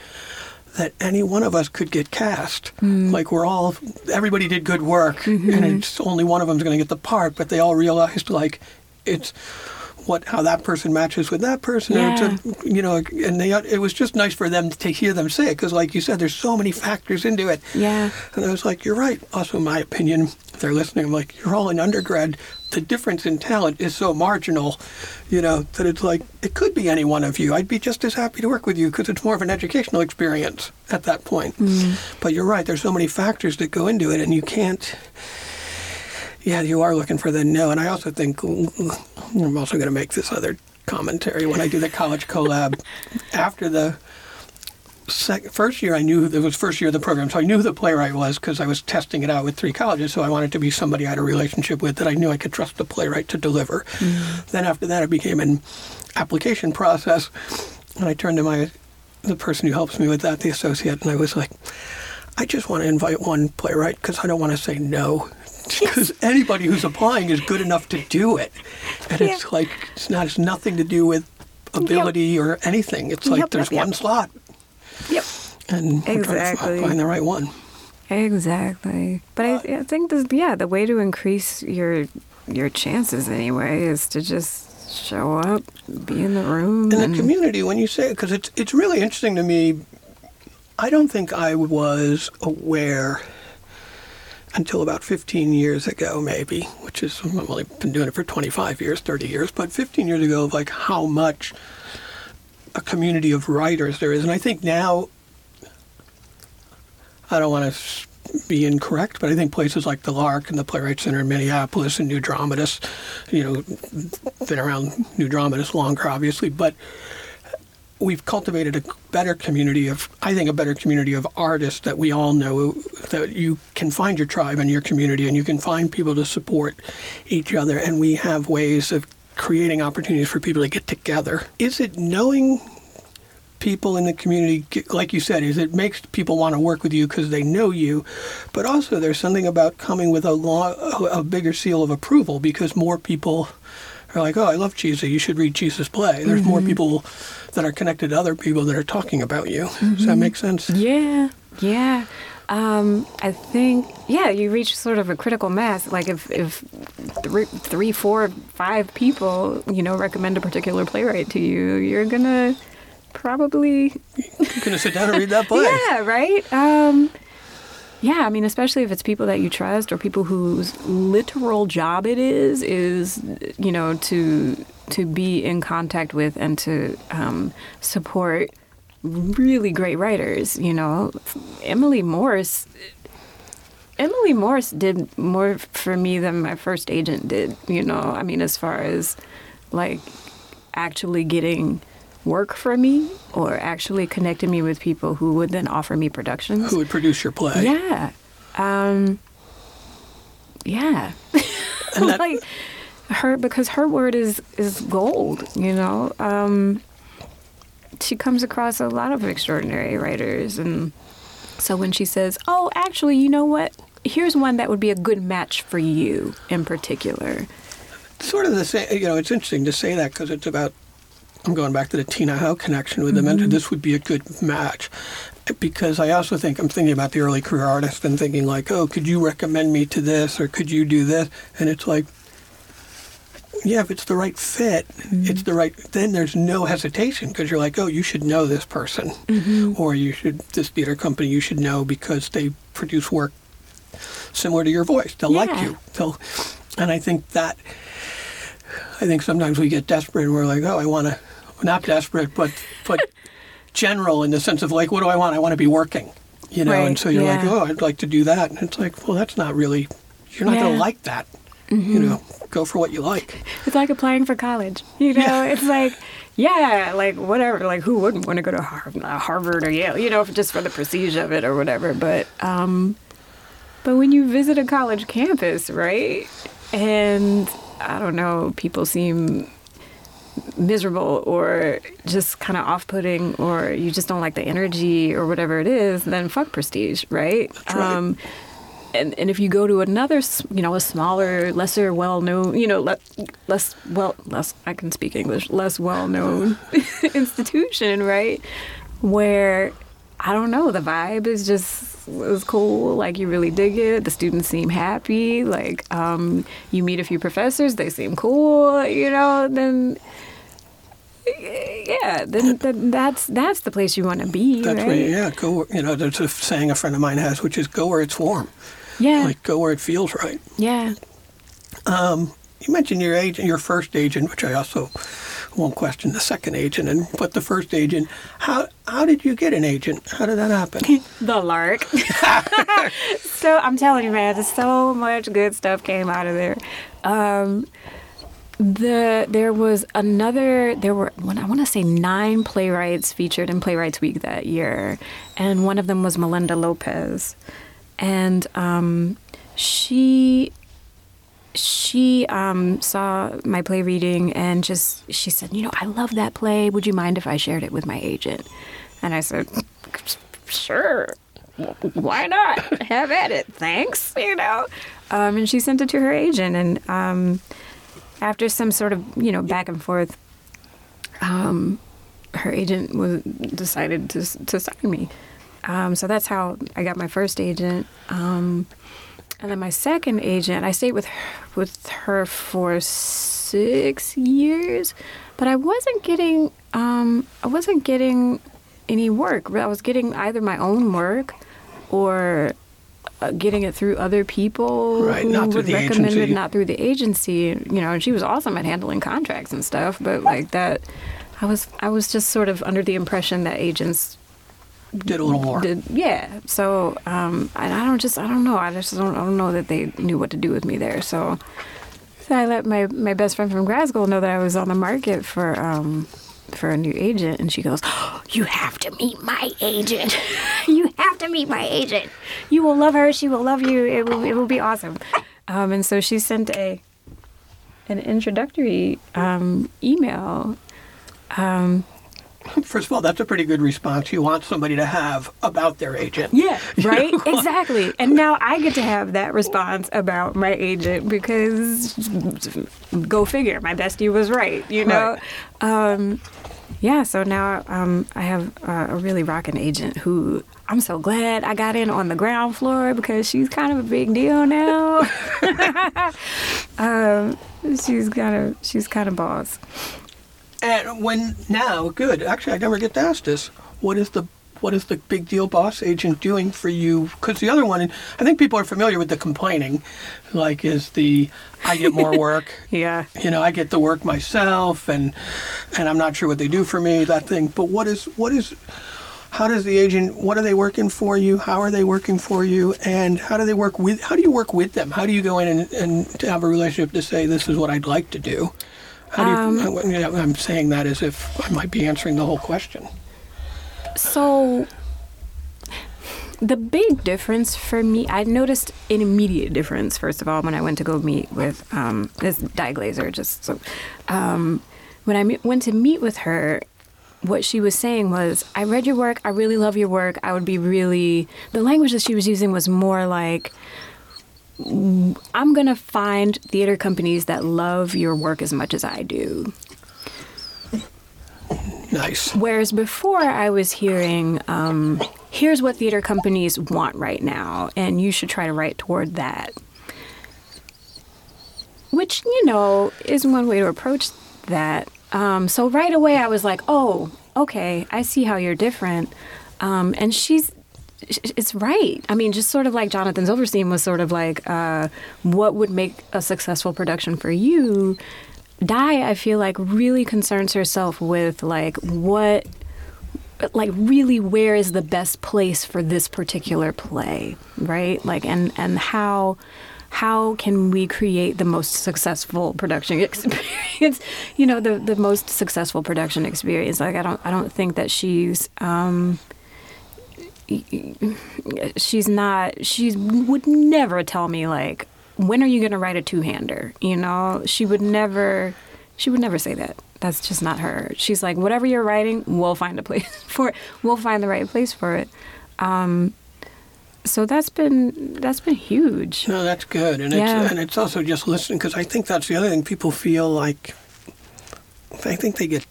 "That any one of us could get cast. Mm. Like everybody did good work, mm-hmm. and it's only one of them's going to get the part." But they all realized, like, it's how that person matches with that person, yeah. And you know, and it was just nice for them to hear them say it, because, like you said, there's so many factors into it. Yeah. And I was like, you're right. Also, in my opinion, if they're listening, I'm like, you're all in undergrad. The difference in talent is so marginal, you know, that it's like, it could be any one of you. I'd be just as happy to work with you, because it's more of an educational experience at that point. Mm. But you're right. There's so many factors that go into it, and you can't. Yeah, you are looking for the no. And I also think I'm also going to make this other commentary when I do the college collab. After the first year, I knew it was first year of the program, so I knew who the playwright was, because I was testing it out with three colleges, so I wanted to be somebody I had a relationship with that I knew I could trust the playwright to deliver. Mm-hmm. Then after that, it became an application process, and I turned to the person who helps me with that, the associate, and I was like, I just want to invite one playwright, because I don't want to say no. Because anybody who's applying is good enough to do it. And yeah. It's like, it's nothing to do with ability or anything. It's like there's one slot. Yep. And exactly. Find the right one. Exactly. But I think, the way to increase your chances anyway is to just show up, be in the room. In the community, when you say it, because it's really interesting to me. I don't think I was aware until about 15 years ago, maybe, which is, I've only been doing it for 25 years, 30 years, but 15 years ago, like how much a community of writers there is. And I think now, I don't want to be incorrect, but I think places like the Lark and the Playwrights Center in Minneapolis and New Dramatists, you know, been around New Dramatists longer, obviously, but we've cultivated a better community of artists that we all know, that you can find your tribe and your community, and you can find people to support each other. And we have ways of creating opportunities for people to get together. Is it knowing people in the community, like you said, is it makes people want to work with you because they know you, but also there's something about coming with a bigger seal of approval, because more people are like, oh, I love Chisa, you should read Chisa's play. There's mm-hmm. more people that are connected to other people that are talking about you. Mm-hmm. Does that make sense? Yeah. I think, you reach sort of a critical mass. Like if three, four, five people, you know, recommend a particular playwright to you, you're going to probably... you're going to sit down and read that play. Yeah, right? Yeah, I mean, especially if it's people that you trust or people whose literal job it is, you know, to be in contact with and to support really great writers. You know, Emily Morris did more for me than my first agent did, you know. I mean, as far as, like, actually getting work for me or actually connecting me with people who would then offer me productions. Who would produce your play. Yeah. Yeah. And that... like, her, because her word is gold, you know. she comes across a lot of extraordinary writers. And so when she says, oh, actually, you know what? Here's one that would be a good match for you in particular. Sort of the same, you know, it's interesting to say that because it's about, I'm going back to the Tina Howe connection with the mentor. This would be a good match. Because I also think, I'm thinking about the early career artist and thinking like, oh, could you recommend me to this or could you do this? And it's like, yeah, if it's the right fit, it's the right, then there's no hesitation because you're like, oh, you should know this person or you should, this theater company, you should know because they produce work similar to your voice. They'll like you. They'll, and I think that, I think sometimes we get desperate and we're like, oh, I want to, not desperate, but general in the sense of like, what do I want? I want to be working, you know? Right. And so you're like, oh, I'd like to do that. And it's like, well, that's not really, you're not going to like that. You know, go for what you like. It's like applying for college. You know, it's like, like whatever. Like who wouldn't want to go to Harvard or Yale, you know, just for the prestige of it or whatever. But when you visit a college campus, right, and I don't know, people seem miserable or just kind of off-putting or you just don't like the energy or whatever it is, then fuck prestige, right? That's right. And if you go to another, you know, a smaller, lesser well-known, you know, less well-known institution, right? Where, I don't know, the vibe is just, is cool. Like, you really dig it. The students seem happy. Like, you meet a few professors. They seem cool, you know, then... Yeah, that's the place you want to be, that's right? Where, go, you know, there's a saying a friend of mine has, which is go where it's warm. Yeah. Like, go where it feels right. Yeah. You mentioned your agent, your first agent, which I also won't question the second agent, and but the first agent. How did you get an agent? How did that happen? The Lark. So I'm telling you, man, there's so much good stuff came out of there. There were, I want to say 9 playwrights featured in Playwrights Week that year, and one of them was Melinda Lopez, and she saw my play reading and just she said, you know, I love that play. Would you mind if I shared it with my agent? And I said, sure. Why not? Have at it. Thanks. You know, and she sent it to her agent and. After some sort of, you know, back and forth, her agent decided to sign me. So that's how I got my first agent. And then my second agent, I stayed with her for 6 years, but I wasn't getting any work. I was getting either my own work or. Getting it through other people who would recommend it, not through the agency. You know, and she was awesome at handling contracts and stuff, but like that, I was just sort of under the impression that agents did a little more. So, and I don't know that they knew what to do with me there. So I let my best friend from grad school know that I was on the market for a new agent, and she goes, oh, you have to meet my agent. You have to meet my agent. You will love her. She will love you. It will be awesome. And so she sent an introductory email. First of all, that's a pretty good response you want somebody to have about their agent. Yeah, right? You know? Exactly. And now I get to have that response about my agent because, go figure, my bestie was right, you know? Right. So now I have a really rocking agent who I'm so glad I got in on the ground floor because she's kind of a big deal now. She's kind of boss. And actually, I never get to ask this. What is the big deal boss agent doing for you? Because the other one, I think people are familiar with the complaining, like is the I get more work. Yeah. You know, I get the work myself, and I'm not sure what they do for me, that thing. But how does the agent? What are they working for you? How are they working for you? And how do you work with them? How do you go in and to have a relationship to say this is what I'd like to do? I'm saying that as if I might be answering the whole question. So the big difference for me, I noticed an immediate difference, first of all, when I went to go meet with this Di Glazer. When I went to meet with her, what she was saying was, I read your work, I really love your work, I would be really... The language that she was using was more like, I'm going to find theater companies that love your work as much as I do. Nice. Whereas before I was hearing, here's what theater companies want right now, and you should try to write toward that. Which, you know, is one way to approach that. So right away I was like, oh, okay, I see how you're different. And it's right. I mean, just sort of like Jonathan Silverstein was sort of like, what would make a successful production for you? Di, I feel like, really concerns herself with like what, like really where is the best place for this particular play, right? Like, and how can we create the most successful production experience? You know, the most successful production experience. Like, I don't think that she would never tell me like, when are you going to write a two-hander? You know, she would never say that. That's just not her. She's like, whatever you're writing, we'll find a place for it. We'll find the right place for it. So that's been huge. No, that's good. And yeah. it's also just listening, because I think that's the other thing. People feel like, I think they get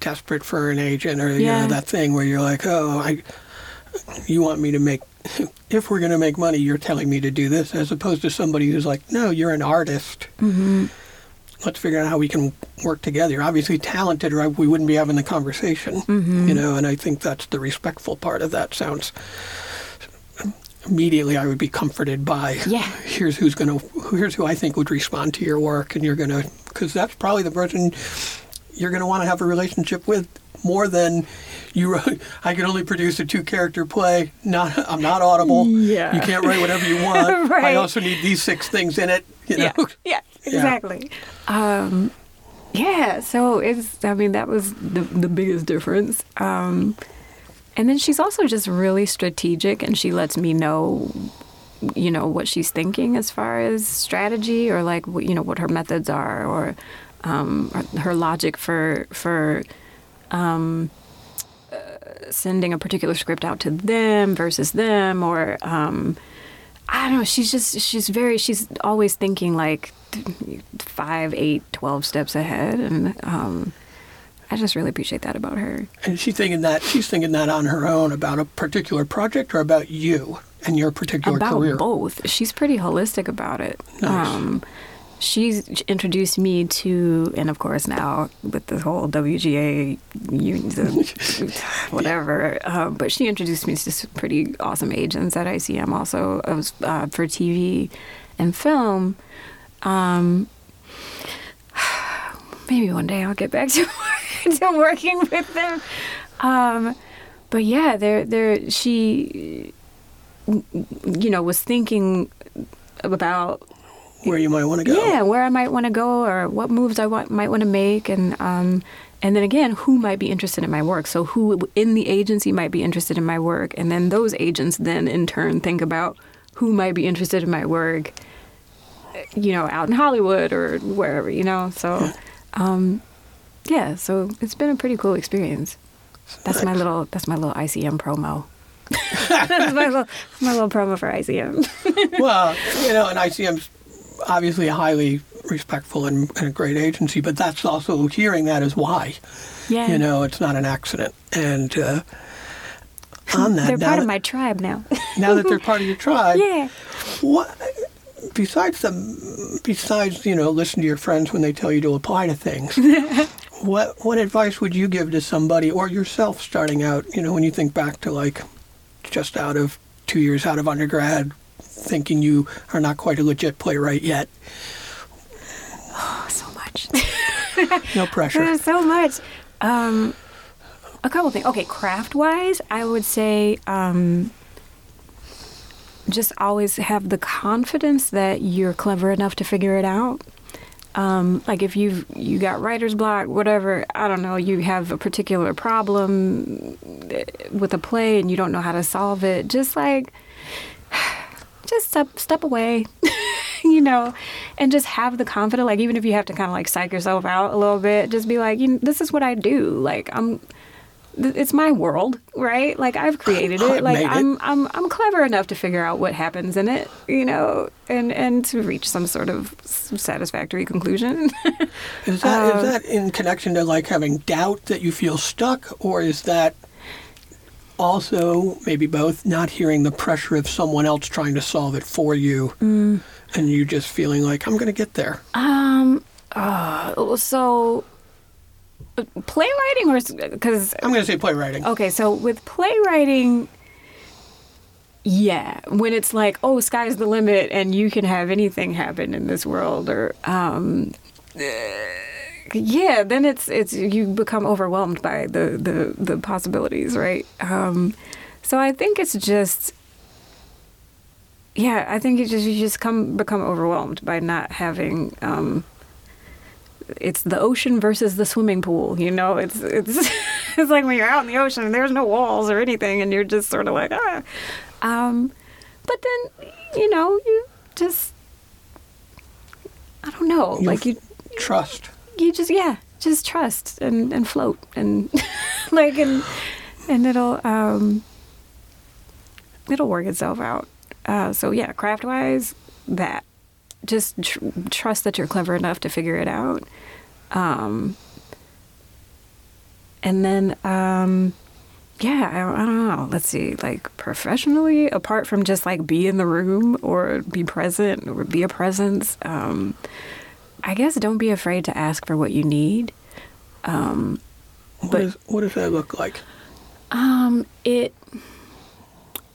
desperate for an agent, or you know, that thing where you're like, you want me to make, if we're going to make money, you're telling me to do this, as opposed to somebody who's like, no, you're an artist. Mm-hmm. Let's figure out how we can work together. You're obviously talented, right? We wouldn't be having the conversation, mm-hmm. you know, and I think that's the respectful part of that. Sounds... Immediately, I would be comforted by, here's who I think would respond to your work, and because that's probably the person you're going to want to have a relationship with more than you wrote. I can only produce a 2-character play. I'm not Audible. Yeah. You can't write whatever you want. Right. I also need these 6 things in it. You know? Yeah, exactly. Yeah. So it's, I mean, that was the biggest difference. And then she's also just really strategic, and she lets me know, you know, what she's thinking as far as strategy, or like, you know, what her methods are, or her logic for sending a particular script out to them versus them, or I don't know. She's always thinking like 5, 8, 12 steps ahead, and. I just really appreciate that about her. And she's thinking that on her own about a particular project, or about you and your particular career? About both. She's pretty holistic about it. Nice. She's introduced me to, and of course now with the whole WGA, whatever, but she introduced me to some pretty awesome agents at ICM also for TV and film. Maybe one day I'll get back to working with them, but yeah, there. She, you know, was thinking about where you might want to go. Yeah, where I might want to go, or what moves I might want to make, and then again, who might be interested in my work. So who in the agency might be interested in my work, and then those agents then in turn think about who might be interested in my work, you know, out in Hollywood or wherever, you know. So. Yeah. So it's been a pretty cool experience. That's my little ICM promo. that's my little promo for ICM. Well, you know, and ICM's obviously a highly respectful and a great agency, but that's also, hearing that is why. Yeah. You know, it's not an accident. And on that, they're part of my tribe now. Now that they're part of your tribe. Yeah. What? Besides, you know, listen to your friends when they tell you to apply to things, what advice would you give to somebody or yourself starting out, you know, when you think back to like just out of 2 years out of undergrad, thinking you are not quite a legit playwright yet? Oh, so much. No pressure. So much. A couple things. Okay, craft-wise, I would say... just always have the confidence that you're clever enough to figure it out. Like if you got writer's block, whatever, I don't know, you have a particular problem with a play and you don't know how to solve it, just step away. you know, and just have the confidence, like, even if you have to kind of like psych yourself out a little bit, just be like, you know, this is what I do. Like, it's my world, right? Like, I've created it. Like, I'm clever enough to figure out what happens in it, you know, and to reach some sort of satisfactory conclusion. Is that in connection to like having doubt that you feel stuck, or is that also maybe both, not hearing the pressure of someone else trying to solve it for you, and you just feeling like, I'm going to get there? So playwriting, or because I'm going to say playwriting. Okay, so with playwriting, yeah, when it's like, oh, sky's the limit, and you can have anything happen in this world, or yeah, then it's you become overwhelmed by the possibilities, right? So I think it's just, yeah, I think it's just you become overwhelmed by not having. It's the ocean versus the swimming pool, you know? It's like when you're out in the ocean and there's no walls or anything, and you're just sort of like, ah. But then, you know, you just, I don't know. Trust. You just, yeah, just trust and float and like, and it'll work itself out. So yeah, craft-wise, that. Just trust that you're clever enough to figure it out. And then, yeah, I don't know. Let's see, like professionally, apart from just like be in the room or be present or be a presence, I guess don't be afraid to ask for what you need. What does that look like?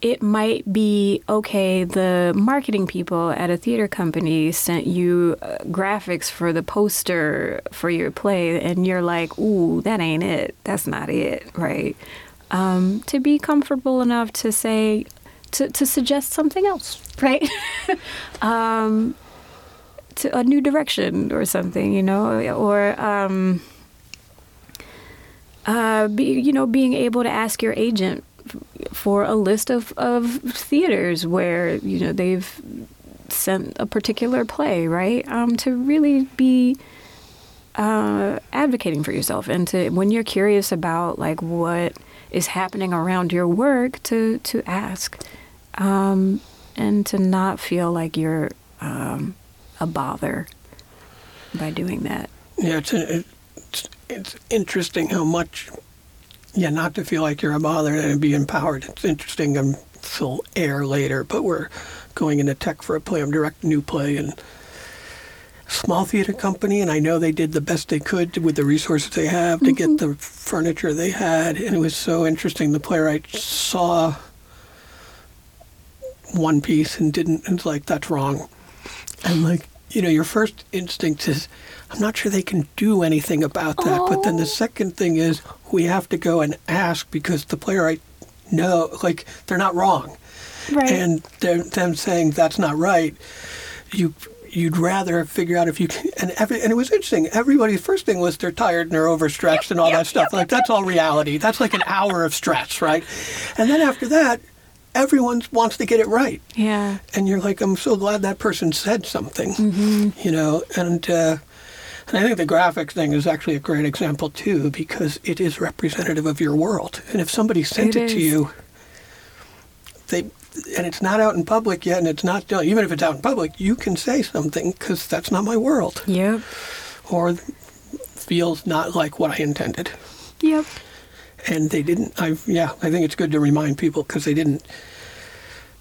It might be, okay, the marketing people at a theater company sent you graphics for the poster for your play, and you're like, ooh, that ain't it. That's not it, right? To be comfortable enough to say, to suggest something else, right? To a new direction or something, you know, or... being able to ask your agent for a list of theaters where, you know, they've sent a particular play, right? To really be advocating for yourself, and to, when you're curious about like what is happening around your work, to ask, and to not feel like you're a bother by doing that. Yeah, it's interesting how much. Yeah, not to feel like you're a bother and be empowered. It's interesting. I'm full air later, but we're going into tech for a play. I'm directing a new play in a small theater company, and I know they did the best they could with the resources they have to get the furniture they had. And it was so interesting. The playwright saw one piece and didn't, and was like, that's wrong. And like, you know, your first instinct is, I'm not sure they can do anything about that. Oh. But then the second thing is, we have to go and ask, because the playwright, no, like, they're not wrong. Right. And them saying that's not right, you'd rather figure out if you can. And it was interesting. Everybody's first thing was they're tired and they're overstretched and all that stuff. Like, that's all reality. That's like an hour of stress, right? And then after that, everyone wants to get it right. Yeah. And you're like, I'm so glad that person said something, you know, and I think the graphic thing is actually a great example, too, because it is representative of your world. And if somebody sent it to you, and it's not out in public yet, and it's not done, even if it's out in public, you can say something, because that's not my world. Yep. Or feels not like what I intended. Yep. And they didn't, I think it's good to remind people, because they didn't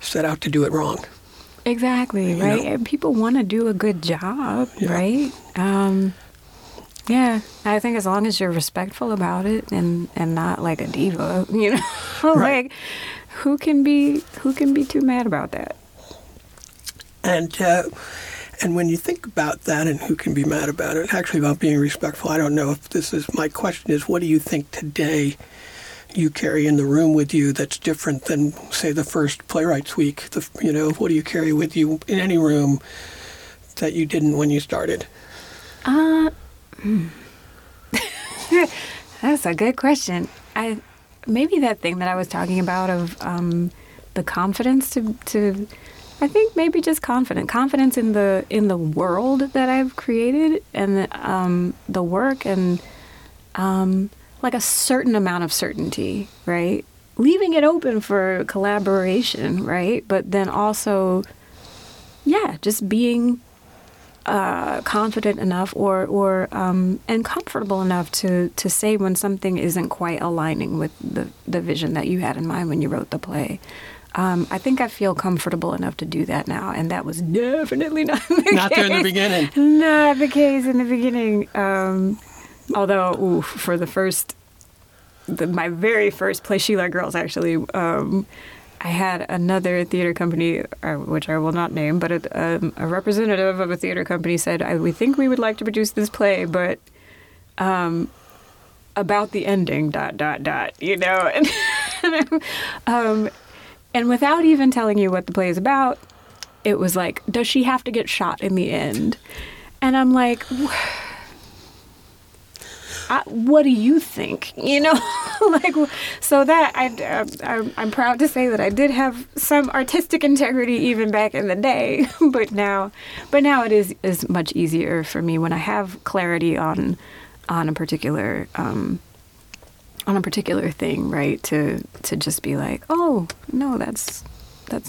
set out to do it wrong. Exactly, right? You know? And people want to do a good job, right? Yeah, I think as long as you're respectful about it and not like a diva, you know, right. Like who can be too mad about that? And when you think about that and who can be mad about it, actually about being respectful, I don't know if this is my question, is what do you think today you carry in the room with you that's different than, say, the first Playwrights Week? You know, what do you carry with you in any room that you didn't when you started? That's a good question. Maybe that thing that I was talking about of the confidence to I think maybe just confidence in the world that I've created and the work, and like a certain amount of certainty, right? Leaving it open for collaboration, right? But then also, yeah, just being confident enough or and comfortable enough to say when something isn't quite aligning with the vision that you had in mind when you wrote the play. I think I feel comfortable enough to do that now, and that was definitely not the case in the beginning. Although, for my very first play, She Like Girls, actually, I had another theater company, which I will not name, but a representative of a theater company said, "We think we would like to produce this play, but about the ending, ... You know, and without even telling you what the play is about, it was like, does she have to get shot in the end?" And I'm like, what do you think? You know, like, so that I'm proud to say that I did have some artistic integrity even back in the day. But now it is much easier for me when I have clarity on a particular thing, right? To just be like, oh no, that's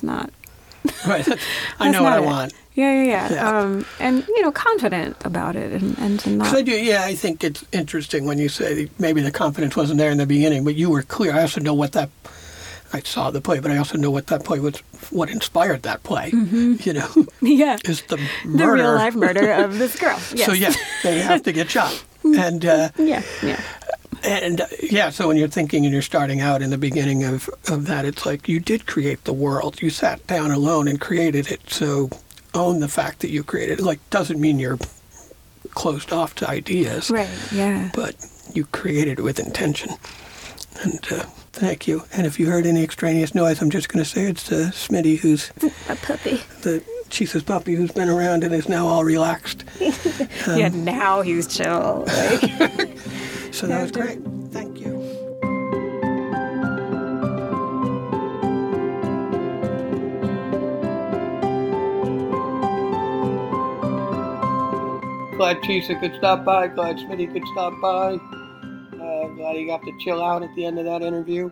not right. I know what I want. Yeah. And confident about it, and to not. I think it's interesting when you say maybe the confidence wasn't there in the beginning, but you were clear. I saw the play, but I also know what that play was, what inspired that play. Mm-hmm. Yeah, is the murder, the real life murder of this girl. Yes. So they have to get shot, and yeah. And, so when you're thinking and you're starting out in the beginning of that, it's like you did create the world. You sat down alone and created it. So own the fact that you created it. Like, doesn't mean you're closed off to ideas. Right, yeah. But you created it with intention. And thank you. And if you heard any extraneous noise, I'm just going to say it's Smitty, who's a puppy. Chisa's puppy, who's been around and is now all relaxed. Now he's chill. Like. So that was great. Thank you. Glad Chisa could stop by. Glad Smitty could stop by. Glad he got to chill out at the end of that interview.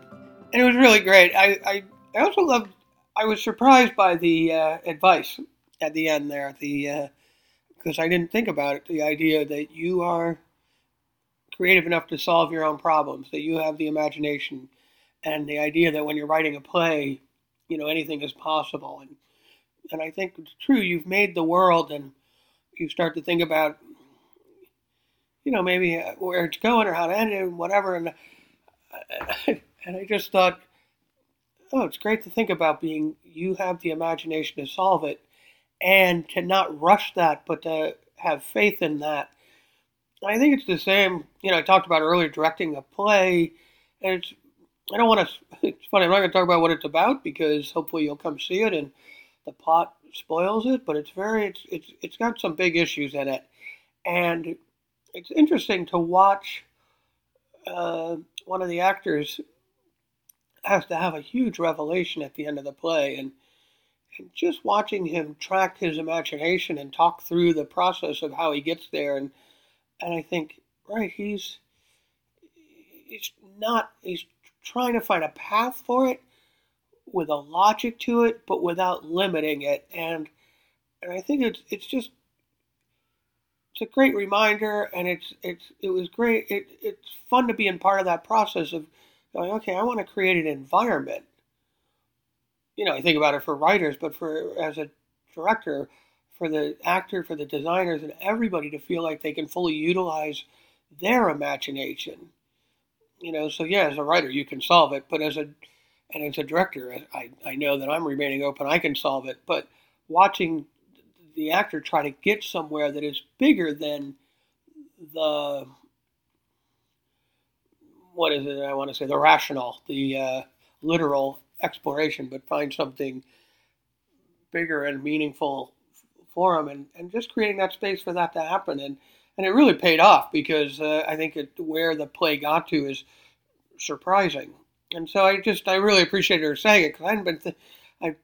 And it was really great. I also loved, I was surprised by the advice at the end there. Because I didn't think about it. The idea that you are creative enough to solve your own problems, that you have the imagination, and the idea that when you're writing a play, anything is possible. And I think it's true. You've made the world, and you start to think about, maybe where it's going or how to end it and whatever. And I just thought, oh, it's great to think about you have the imagination to solve it and to not rush that, but to have faith in that. I think it's the same, I talked about earlier directing a play, and it's funny, I'm not going to talk about what it's about because hopefully you'll come see it and the plot spoils it, but it's got some big issues in it. And it's interesting to watch one of the actors has to have a huge revelation at the end of the play, and just watching him track his imagination and talk through the process of how he gets there, and I think, right, he's trying to find a path for it with a logic to it, but without limiting it. And I think it's a great reminder, and it was great. It's fun to be in part of that process of going, okay, I want to create an environment. I think about it for writers, but as a director, for the actor, for the designers, and everybody to feel like they can fully utilize their imagination. So yeah, as a writer, you can solve it, but as a director, I know that I'm remaining open, I can solve it, but watching the actor try to get somewhere that is bigger than the rational, the literal exploration, but find something bigger and meaningful for them, and just creating that space for that to happen. And it really paid off because I think where the play got to is surprising. And so I really appreciated her saying it because I hadn't been I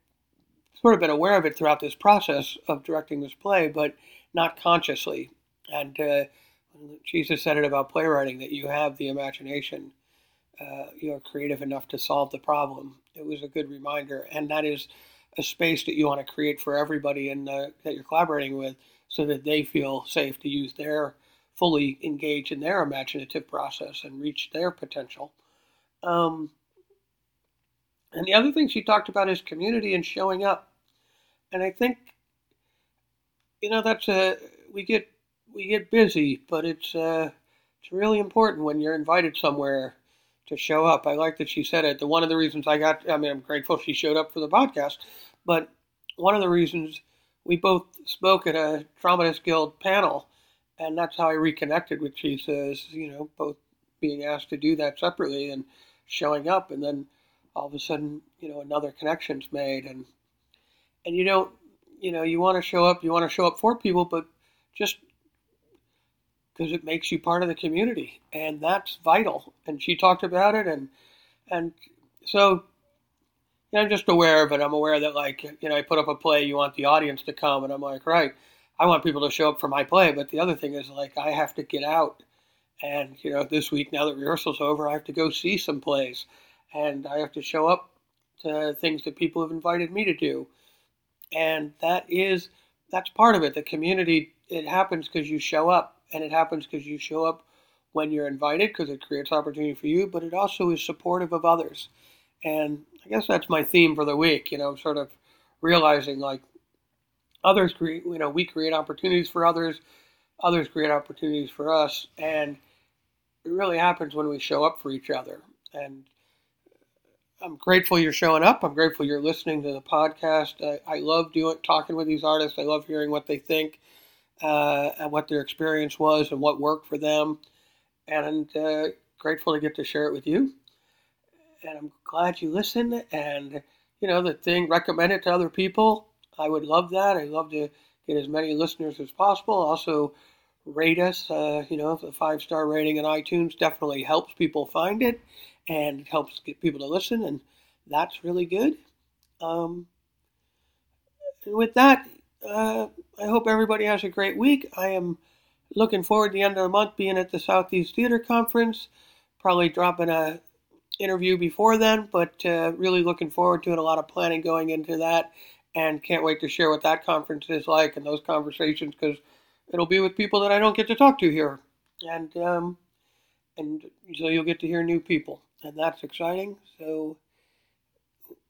sort of been aware of it throughout this process of directing this play, but not consciously. And Chisa said it about playwriting, that you have the imagination, you are creative enough to solve the problem. It was a good reminder. And that is a space that you want to create for everybody in that you're collaborating with, so that they feel safe to use their, fully engage in their imaginative process and reach their potential. And the other thing she talked about is community and showing up. And I think, that's we get busy, but it's really important when you're invited somewhere to show up. I like that she said it. One of the reasons I'm grateful she showed up for the podcast, but one of the reasons we both spoke at a Dramatist Guild panel, and that's how I reconnected with Chisa, is, both being asked to do that separately and showing up, and then all of a sudden, another connection's made, and you want to show up, for people, but just because it makes you part of the community, and that's vital. And she talked about it, and so I'm just aware of it. I'm aware that, I put up a play, you want the audience to come, and I'm like, right, I want people to show up for my play, but the other thing is, I have to get out, and, this week, now that rehearsal's over, I have to go see some plays, and I have to show up to things that people have invited me to do, and that's part of it. The community, it happens because you show up, and it happens because you show up when you're invited, because it creates opportunity for you, but it also is supportive of others. And I guess that's my theme for the week, sort of realizing others create, we create opportunities for others create opportunities for us. And it really happens when we show up for each other. And I'm grateful you're showing up. I'm grateful you're listening to the podcast. I love talking with these artists. I love hearing what they think, and what their experience was and what worked for them. And grateful to get to share it with you. And I'm glad you listened, and, recommend it to other people. I would love that. I'd love to get as many listeners as possible. Also, rate us, the 5-star rating in iTunes definitely helps people find it, and helps get people to listen, and that's really good. And with that, I hope everybody has a great week. I am looking forward to the end of the month being at the Southeast Theater Conference, probably dropping a interview before then, but really looking forward to it. A lot of planning going into that, and can't wait to share what that conference is like and those conversations, because it'll be with people that I don't get to talk to here, and so you'll get to hear new people, and that's exciting. So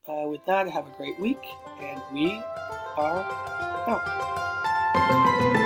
with that, have a great week, and we are out.